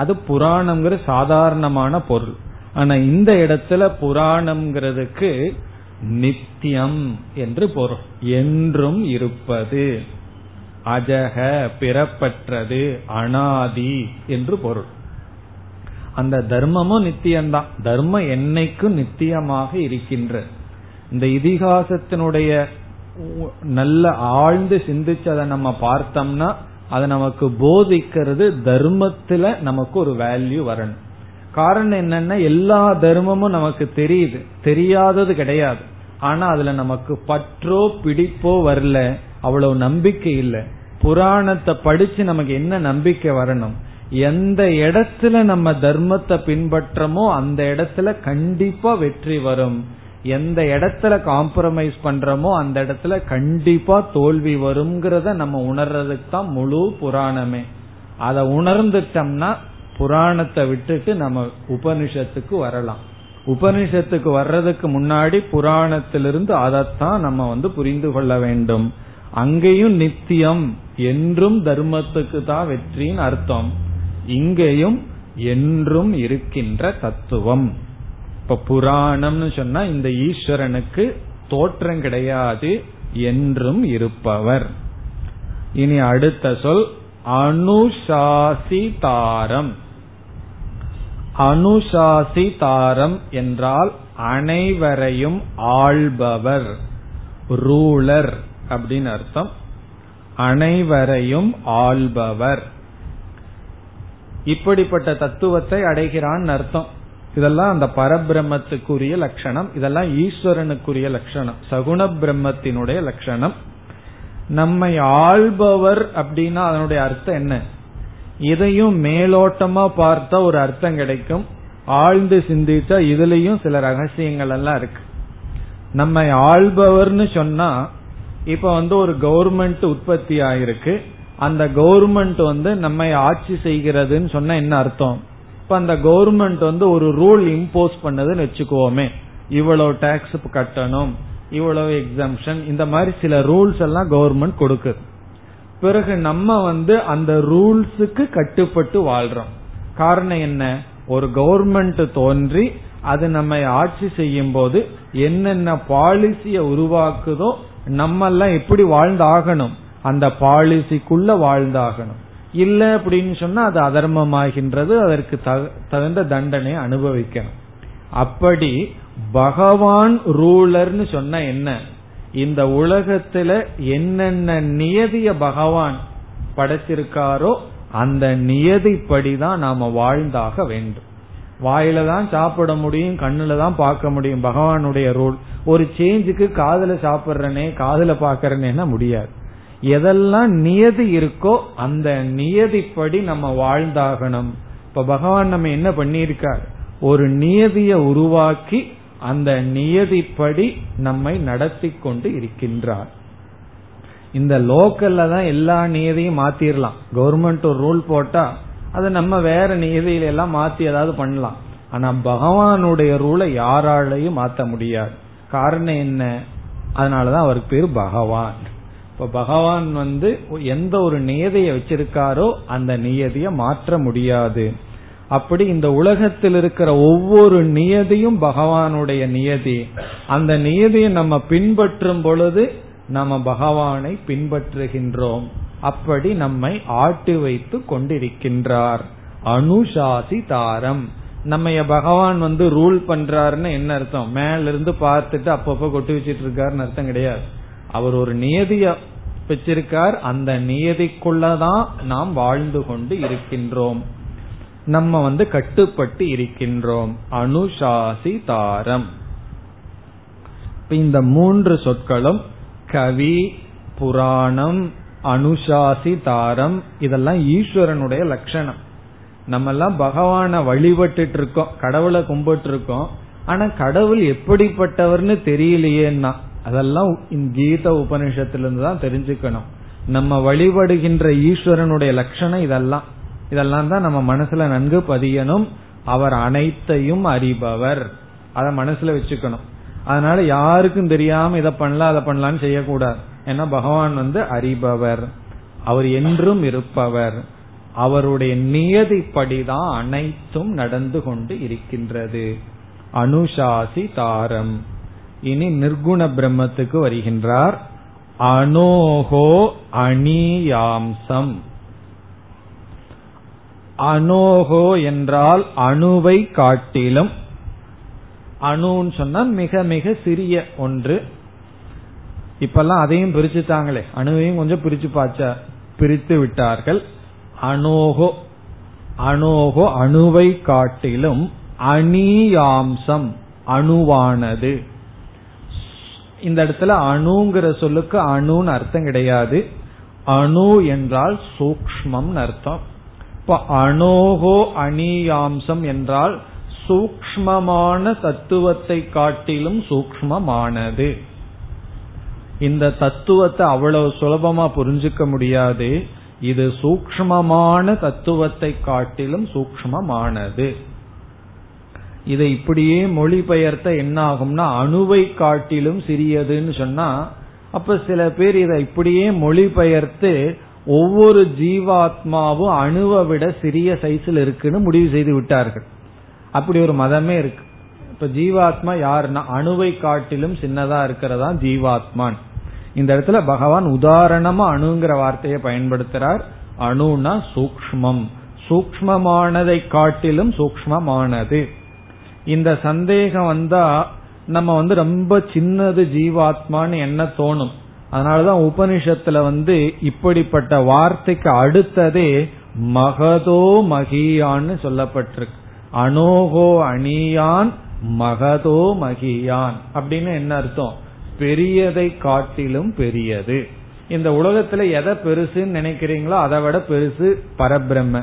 அது புராணம்ங்கிற சாதாரணமான பொருள். ஆனா இந்த இடத்துல புராணம்ங்கிறதுக்கு நித்தியம் என்று பொருள், என்றும் இருப்பது. அஜக பிறப்பற்றது, அனாதி என்று பொருள். அந்த தர்மமும் நித்தியம்தான், தர்மம் என்னைக்கும் நித்தியமாக இருக்கின்ற. இந்த இதிகாசத்தினுடைய நல்ல ஆழ்ந்து சிந்திச்சு அதை நம்ம பார்த்தோம்னா அதை நமக்கு போதிக்கிறது, தர்மத்துல நமக்கு ஒரு வேல்யூ வரணும். காரணம் என்னன்னா எல்லா தர்மமும் நமக்கு தெரியுது, தெரியாதது கிடையாது. ஆனா அதுல நமக்கு பற்றோ பிடிப்போ வரல, அவ்வளவு நம்பிக்கை இல்ல. புராணத்தை படிச்சு நமக்கு என்ன நம்பிக்கை வரணும், எந்த இடத்துல நம்ம தர்மத்தை பின்பற்றமோ அந்த இடத்துல கண்டிப்பா வெற்றி வரும், எந்த இடத்துல காம்ப்ரமைஸ் பண்றோமோ அந்த இடத்துல கண்டிப்பா தோல்வி வரும்ங்கிறத நம்ம உணர்றதுக்கு தான் முழு புராணமே. அதை உணர்ந்துட்டோம்னா புராணத்தை விட்டுட்டு நம்ம உபனிஷத்துக்கு வரலாம். உபனிஷத்துக்கு வர்றதுக்கு முன்னாடி புராணத்திலிருந்து அதைத்தான் நம்ம வந்து புரிந்து கொள்ள வேண்டும். அங்கேயும் நித்தியம், என்றும் தர்மத்துக்கு தான் வெற்றின்னு அர்த்தம். இங்கேயும் என்றும் இருக்கின்ற தத்துவம். இப்ப புராணம்னு சொன்னா இந்த ஈஸ்வரனுக்கு தோற்றம் கிடையாது, என்றும் இருப்பவர். இனி அடுத்த சொல் அனுசாசிதாரம். அனுசாசிதாரம் என்றால் அனைவரையும் ஆள்பவர், ரூலர் அப்படின்னு அர்த்தம். அனைவரையும் ஆள்பவர், இப்படிப்பட்ட தத்துவத்தை அடைகிறான் அர்த்தம். இதெல்லாம் அந்த பரபிரம்மத்துக்குரிய லட்சணம், இதெல்லாம் ஈஸ்வரனுக்குரிய லட்சணம், சகுண பிரம்மத்தினுடைய லட்சணம். நம்மை ஆள்பவர் அப்படின்னா அதனுடைய அர்த்தம் என்ன? இதையும் மேலோட்டமா பார்த்தா ஒரு அர்த்தம் கிடைக்கும், ஆழ்ந்து சிந்திச்சா இதுலயும் சில ரகசியங்கள் எல்லாம் இருக்கு. நம்மை ஆள்பவர்னு சொன்னா இப்ப ஒரு கவர்மெண்ட் உற்பத்தி ஆயிருக்கு, அந்த கவர்மெண்ட் நம்மை ஆட்சி செய்கிறதுன்னு சொன்னா என்ன அர்த்தம்? இப்ப அந்த கவர்மெண்ட் ஒரு ரூல் இம்போஸ் பண்ணதுன்னு வச்சுக்கோமே, இவ்வளவு டாக்ஸ் கட்டணும், இவ்வளவு எக்ஸம்ஷன், இந்த மாதிரி சில ரூல்ஸ் எல்லாம் கவர்மெண்ட் கொடுக்குது. பிறகு நம்ம அந்த ரூல்ஸுக்கு கட்டுப்பட்டு வாழ்றோம். காரணம் என்ன? ஒரு கவர்மெண்ட் தோன்றி அது நம்மை ஆட்சி செய்யும் போது என்னென்ன பாலிசிய உருவாக்குதோ நம்ம எல்லாம் எப்படி வாழ்ந்தாகணும், அந்த பாலிசிக்குள்ள வாழ்ந்தாகணும். இல்ல அப்படின்னு சொன்னா அது அதர்மமாகின்றது, அதற்கு தகுந்த தண்டனை அனுபவிக்கணும். அப்படி பகவான் ரூலர்னு சொன்ன என்ன? இந்த உலகத்துல என்னென்ன நியதிய பகவான் படைச்சிருக்காரோ அந்த நியதிப்படிதான் நாம வாழ்ந்தாக வேண்டும். வாயில தான் சாப்பிட முடியும், கண்ணுல தான் பார்க்க முடியும், பகவானுடைய ரூல். ஒரு சேஞ்சுக்கு காதுல சாப்பிடுறனே காதுல பாக்கிறேன்னா முடியாது. எதெல்லாம் நியதி இருக்கோ அந்த நியதிப்படி நம்ம வாழ்ந்தாகணும். இப்ப பகவான் நம்ம என்ன பண்ணிருக்கார்? ஒரு நியதிய உருவாக்கி அந்த நியதிப்படி நம்மை நடத்தி கொண்டு இருக்கின்றார். இந்த லோக்கல்ல தான் எல்லா நியதியும் மாத்திரலாம். கவர்மெண்ட் ஒரு ரூல் போட்டா அது நம்ம வேற நியதியில எல்லாம் மாத்தி ஏதாவது பண்ணலாம். ஆனா பகவானுடைய ரூலை யாராலையும் மாத்த முடியாது. காரணம் என்ன? அதனாலதான் அவருக்கு பேரு பகவான். இப்ப பகவான் எந்த ஒரு நியதியை வச்சிருக்காரோ அந்த நியதிய மாற்ற முடியாது. அப்படி இந்த உலகத்தில் இருக்கிற ஒவ்வொரு நியதியும் பகவானுடைய நியதி. அந்த நியதியை நம்ம பின்பற்றும் பொழுது நம்ம பகவானை பின்பற்றுகின்றோம். அப்படி நம்மை ஆட்டி வைத்து கொண்டிருக்கின்றார். அனுசாசிதாரம். நம்ம பகவான் ரூல் பண்றாருன்னு என்ன அர்த்தம்? மேல இருந்து பார்த்துட்டு அப்பப்ப கொட்டி வச்சிட்டு இருக்காருன்னு அர்த்தம் கிடையாது. அவர் ஒரு நியதிய வச்சிருக்கார், அந்த நியதிக்குள்ளதான் நாம் வாழ்ந்து கொண்டு இருக்கின்றோம், நம்ம கட்டுப்பட்டு இருக்கின்றோம். அனுசாசிதாரம். இந்த மூன்று சொற்களும் கவி, புராணம், அனுசாசிதாரம் இதெல்லாம் ஈஸ்வரனுடைய லட்சணம். நம்ம எல்லாம் பகவான வழிபட்டுட்டு இருக்கோம், கடவுளை கும்பிட்டு இருக்கோம். ஆனா கடவுள் எப்படிப்பட்டவர்னு தெரியலையேன்னா அதெல்லாம் கீத உபநிஷத்திலிருந்து தான் தெரிஞ்சுக்கணும். நம்ம வழிபடுகின்ற ஈஸ்வரனுடைய லட்சணம் இதெல்லாம். இதெல்லாம் தான் நம்ம மனசுல நன்கு பதியணும். அவர் அனைத்தையும் அறிபவர், அத மனசுல வச்சுக்கணும். அதனால யாருக்கும் தெரியாம இதை பண்ணலாம் அதை பண்ணலான்னு செய்யக்கூடாது. ஏன்னா பகவான் அறிபவர், அவர் என்றும் இருப்பவர், அவருடைய நியதிப்படிதான் அனைத்தும் நடந்து கொண்டு இருக்கின்றது. அனுசாசிதாரம். இனி நிர்குண பிரம்மத்துக்கு வருகின்றார். அனோகோ அணியாம்சம். அனோகோ என்றால் அணுவை காட்டிலும், அணுன்னு சொன்னா மிக மிக சிறிய ஒன்று. இப்பெல்லாம் அதையும் பிரிச்சுட்டாங்களே, அணுவையும் கொஞ்சம் பிரித்து விட்டார்கள். அனோகோ அனோகோ அணுவை காட்டிலும் அணியாம்சம் அணுவானது. இந்த இடத்துல அணுங்கிற சொல்லுக்கு அணுன்னு அர்த்தம் கிடையாது. அணு என்றால் சூக்ஷ்மம் அர்த்தம். இப்ப அனோகோ அணியாம்சம் என்றால் சூக்ஷ்மமான தத்துவத்தை காட்டிலும் சூக்ஷ்மமானது. இந்த தத்துவத்தை அவ்வளவு சுலபமா புரிஞ்சுக்க முடியாது. இது சூக்ஷ்மமான தத்துவத்தை காட்டிலும் சூக்ஷ்மமானது. இதை இப்படியே மொழிபெயர்த்த என்ன ஆகும்னா அணுவை காட்டிலும் சிறியதுன்னு சொன்னா, அப்ப சில பேர் இதை இப்படியே மொழிபெயர்த்து ஒவ்வொரு ஜீவாத்மாவும் அணுவை விட சிறிய சைஸ்ல இருக்குன்னு முடிவு செய்து விட்டார்கள். அப்படி ஒரு மதமே இருக்கு. இப்ப ஜீவாத்மா யாருன்னா அணுவை காட்டிலும் சின்னதா இருக்கிறதா ஜீவாத்மான். இந்த இடத்துல பகவான் உதாரணமா அணுங்கிற வார்த்தையை பயன்படுத்துறார். அணுனா சூக்ஷ்மம், சூக்ஷ்மமானதை காட்டிலும் சூக்ஷ்மமானது. இந்த சந்தேகம் வந்தா நம்ம ரொம்ப சின்னது ஜீவாத்மான்னு என்ன தோணும். அதனாலதான் உபனிஷத்துல இப்படிப்பட்ட வார்த்தைக்கு அடுத்ததே மகதோ மகியான்னு சொல்லப்பட்டிருக்கு. அனோகோ அணியான் மகதோ மகியான் அப்படின்னு என்ன அர்த்தம்? பெரியதை காட்டிலும் பெரியது. இந்த உலகத்துல எதை பெருசுன்னு நினைக்கிறீங்களோ அதை விட பெருசு பரபிரம்ம,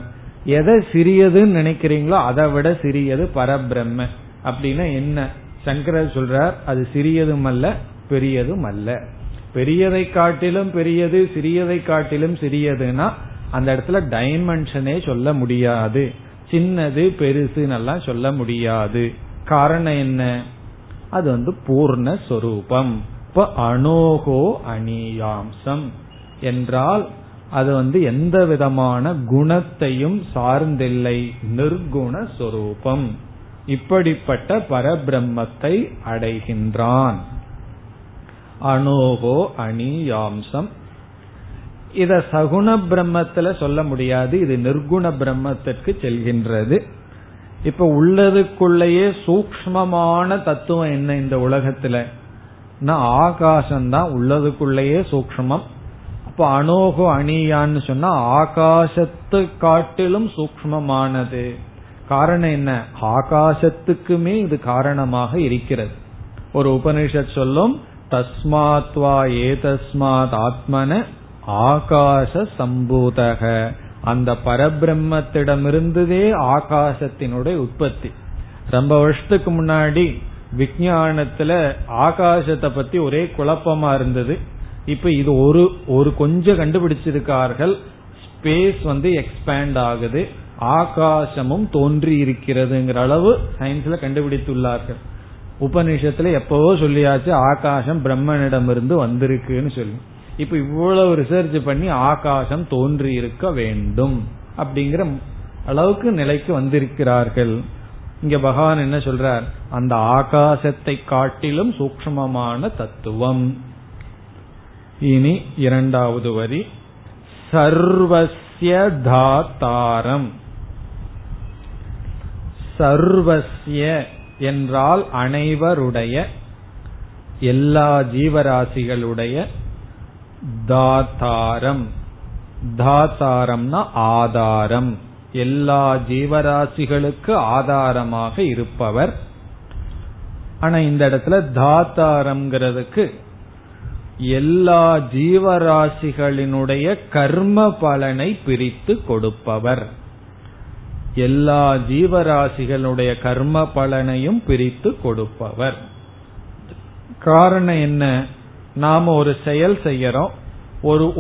எதை சிறியதுன்னு நினைக்கிறீங்களோ அதை விட சிறியது பரபிரம்ம. அப்படின்னா என்ன? சங்கரர் சொல்றார், அது சிறியதும் அல்ல பெரியதும் அல்ல. பெரியதை காட்டிலும் பெரியது, சிறியதை காட்டிலும் சிறியதுன்னா அந்த இடத்துல டைமென்ஷனே சொல்ல முடியாது. சின்னது பெருசுன்னெல்லாம் சொல்ல முடியாது. காரணம் என்ன? அது பூர்ணஸ்வரூபம். இப்ப அனோகோ அணியாம்சம் என்றால் அது எந்த விதமான குணத்தையும் சார்ந்தில்லை, நிர்குணஸ்வரூபம். இப்படிப்பட்ட பரபிரம்மத்தை அடைகின்றான். அனோகோ அணியாம்சம். இத சகுண பிரம்மத்துல சொல்ல முடியாது, இது நிர்குண பிரம்மத்திற்கு செல்கின்றது. இப்ப உள்ளதுக்குள்ளேயே சூக்ஷ்மமான தத்துவம் என்ன இந்த உலகத்துல? ஆகாசம்தான் உள்ளதுக்குள்ளேயே சூக்ஷ்மம். அப்ப அனோகோ அணியான்னு சொன்னா ஆகாசத்து காட்டிலும் சூக்ஷ்மமானது. காரணம் என்ன? ஆகாசத்துக்குமே இது காரணமாக இருக்கிறது. ஒரு உபனிஷத் சொல்லும், தஸ்மாத் வா ஏதஸ்மாத் ஆத்மன ஆகாச சம்பூதக. அந்த பரபிரம்மத்திடமிருந்ததே ஆகாசத்தினுடைய உற்பத்தி. ரொம்ப வருஷத்துக்கு முன்னாடி விஞ்ஞானத்துல ஆகாசத்தை பத்தி ஒரே குழப்பமா இருந்தது. இப்ப இது ஒரு கொஞ்சம் கண்டுபிடிச்சிருக்கார்கள். ஸ்பேஸ் எக்ஸ்பேண்ட் ஆகுது, ஆகாசமும் தோன்றி இருக்கிறதுங்கிற அளவு சயின்ஸ்ல கண்டுபிடித்துள்ளார்கள். உபநிஷத்துல எப்பவோ சொல்லியாச்சு ஆகாசம் பிரம்மனிடமிருந்து வந்திருக்குன்னு சொல்லி. இப்ப இவ்வளவு ரிசர்ச் பண்ணி ஆகாசம் தோன்றி இருக்க வேண்டும் அப்படிங்கிற அளவுக்கு நிலைக்கு வந்திருக்கிறார்கள். இங்க பகவான் என்ன சொல்றார்? அந்த ஆகாசத்தை காட்டிலும் சூக்ஷ்மமான தத்துவம். இனி இரண்டாவது வரி, சர்வஸ்ய தாத்தாரம். சர்வஸ்ய என்றால் அனைவருடைய, எல்லா ஜீவராசிகளுடைய. தாத்தாரம், தாத்தாரம்னா ஆதாரம், எல்லா ஜீவராசிகளுக்கு ஆதாரமாக இருப்பவர். ஆனா இந்த இடத்துல தாத்தாரம்ங்கிறதுக்கு எல்லா ஜீவராசிகளினுடைய கர்ம பலனை பிரித்து கொடுப்பவர். எல்லா ஜீவராசிகளுடைய கர்ம பலனையும் பிரித்து கொடுப்பவர். காரணம் என்ன? நாம ஒரு செயல் செய்யறோம்.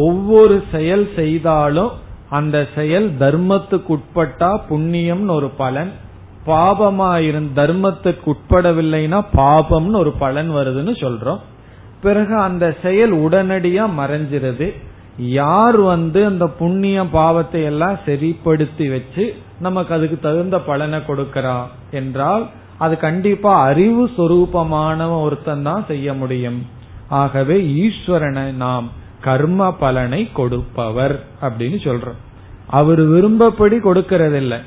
ஒவ்வொரு செயல் செய்தாலும் அந்த செயல் தர்மத்துக்குட்பட்டா புண்ணியம்னு ஒரு பலன், பாபமா தர்மத்துக்கு உட்படவில்லைன்னா பாபம்னு ஒரு பலன் வருதுன்னு சொல்றோம். பிறகு அந்த செயல் உடனடியா மறைஞ்சிருது. யார் அந்த புண்ணிய பாவத்தை எல்லாம் சரிப்படுத்தி வச்சு நமக்கு அதுக்கு தகுந்த பலனை கொடுக்கறா என்றால் அது கண்டிப்பா அறிவு சொரூபமான ஒருத்தன் தான் செய்ய முடியும். ஆகவே ஈஸ்வரனை நாம் கர்ம பலனை கொடுப்பவர் அப்படின்னு சொல்றோம். அவர் விரும்பப்படி கொடுக்கறதில்லை,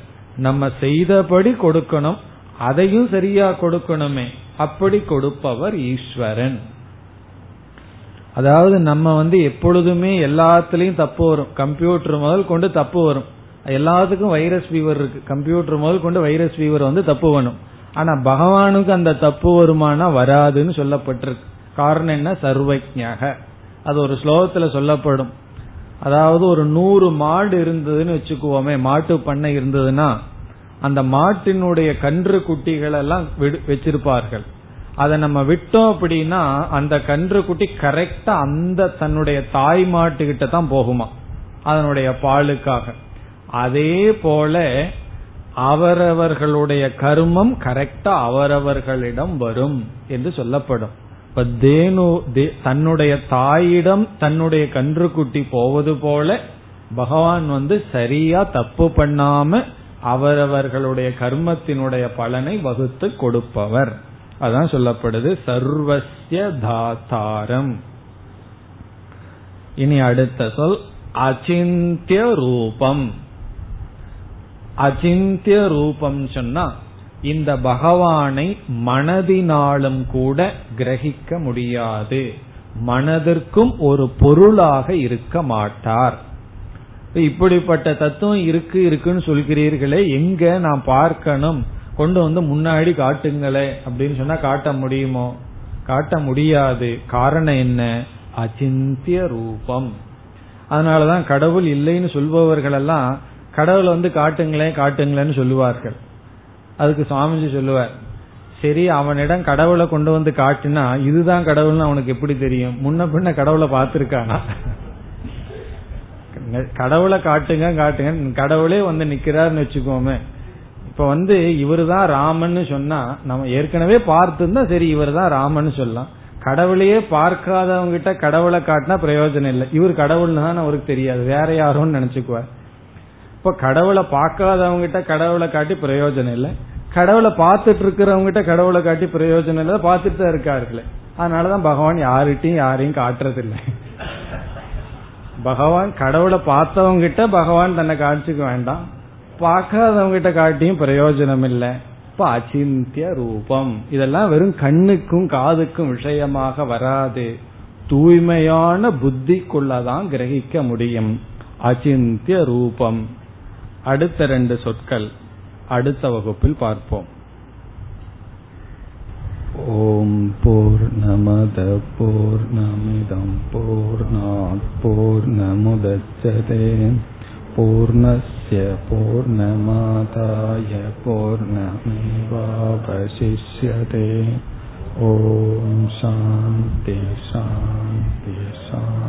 நம்ம செய்தபடி கொடுக்கணும். அதையும் சரியா கொடுக்கணுமே, அப்படி கொடுப்பவர் ஈஸ்வரன். அதாவது நம்ம எப்பொழுதுமே எல்லாத்துலயும் தப்பு வரும். கம்ப்யூட்டர் முதல் கொண்டு தப்பு வரும். எல்லாத்துக்கும் வைரஸ் ஃபீவர் இருக்கு. கம்ப்யூட்டர் முதல் கொண்டு வைரஸ் ஃபீவர் தப்பு வரும். ஆனா பகவானுக்கு அந்த தப்பு வருமானா வராதுன்னு சொல்லப்பட்டிருக்கு. காரணம் என்ன? சர்வஜ்ஞாக. அது ஒரு ஸ்லோகத்துல சொல்லப்படும். அதாவது ஒரு 100 மாடு இருந்ததுன்னு வச்சுக்குவோமே, மாட்டு பண்ணை இருந்ததுன்னா அந்த மாட்டினுடைய கன்று குட்டிகள் எல்லாம் வச்சிருப்பார்கள். அதை நம்ம விட்டோம் அப்படின்னா அந்த கன்று குட்டி கரெக்டா அந்த தன்னுடைய தாய் மாட்டுக்கிட்ட தான் போகுமா அதனுடைய பாலுக்காக. அதே போல அவரவர்களுடைய கர்மம் கரெக்டா அவரவர்களிடம் வரும் என்று சொல்லப்படும். இப்ப தேனு தன்னுடைய தாயிடம் தன்னுடைய கன்றுக்குட்டி போவது போல பகவான் சரியா தப்பு பண்ணாம அவரவர்களுடைய கர்மத்தினுடைய பலனை வகுத்து கொடுப்பவர். அதான் சொல்லப்படுது சர்வஸ்ய தாதாரம். இனி அடுத்த சொல் அசிந்திய ரூபம். அசிந்திய ரூபம் சொன்னா இந்த பகவானை மனதினாலும் கூட கிரகிக்க முடியாது, மனதிற்கும் ஒரு பொருளாக இருக்க மாட்டார். இப்படிப்பட்ட தத்துவம் இருக்குன்னு சொல்கிறீர்களே, எங்க நான் பார்க்கணும், கொண்டு வந்து முன்னாடி காட்டுங்களே அப்படின்னு சொன்னா காட்ட முடியுமோ? காட்ட முடியாது. காரணம் என்ன? அசிந்திய ரூபம். அதனாலதான் கடவுள் இல்லைன்னு சொல்பவர்கள் எல்லாம் கடவுள் வந்து காட்டுங்களேன் காட்டுங்களேன்னு சொல்லுவார்கள். அதுக்கு சுவாமிஜி சொல்லுவார், சரி அவனிடம் கடவுளை கொண்டு வந்து காட்டுனா இதுதான் கடவுள்னு அவனுக்கு எப்படி தெரியும்? முன்ன பின்ன கடவுளை பார்த்திருக்கானா? கடவுளை காட்டுங்க காட்டுங்க, கடவுளே வந்து நிக்கிறாருன்னு வச்சுக்கோமே. இப்ப வந்து இவருதான் ராமன்னு சொன்னா நம்ம ஏற்கனவே பார்த்துருந்தா சரி இவருதான் ராமன்னு சொல்லலாம். கடவுளையே பார்க்காதவங்க கிட்ட கடவுளை காட்டினா பிரயோஜனம் இல்லை. இவர் கடவுள்னு தான் அவருக்கு தெரியாது, வேற யாரும்னு நினைச்சுக்குவார். இப்ப கடவுளை பார்க்காதவங்க கிட்ட கடவுளை காட்டி பிரயோஜனம் இல்லை, கடவுளை பார்த்துட்டு இருக்கிறவங்க கிட்ட கடவுளை காட்டி பிரயோஜனம் இல்லை, பார்த்துட்டு தான் இருக்காருல. அதனாலதான் பகவான் யாருகிட்டையும் யாரையும் காட்டுறது இல்லை. பகவான் கடவுளை பார்த்தவங்க கிட்ட பகவான் தன்னை காட்சிக்க வேண்டாம், பார்க்காதவங்க கிட்ட காட்டியும் பிரயோஜனம் இல்லை. இப்ப அசிந்திய ரூபம். இதெல்லாம் வெறும் கண்ணுக்கும் காதுக்கும் விஷயமாக வராது, தூய்மையான புத்திக்குள்ளதான் கிரகிக்க முடியும். அசிந்திய ரூபம். அடுத்த ரெண்டு சொற்கள் அடுத்த வகுப்பில் பார்ப்போம். ஓம் பூர்ணமத பூர்ணமிதம் பூர்ணாத் பூர்ணமுதச்யதே பூர்ணஸ்ய பூர்ணமாதாய பூர்ணமேவாவசிஷ்யதே. ஓம் சாந்தி சாந்தி சாந்தி.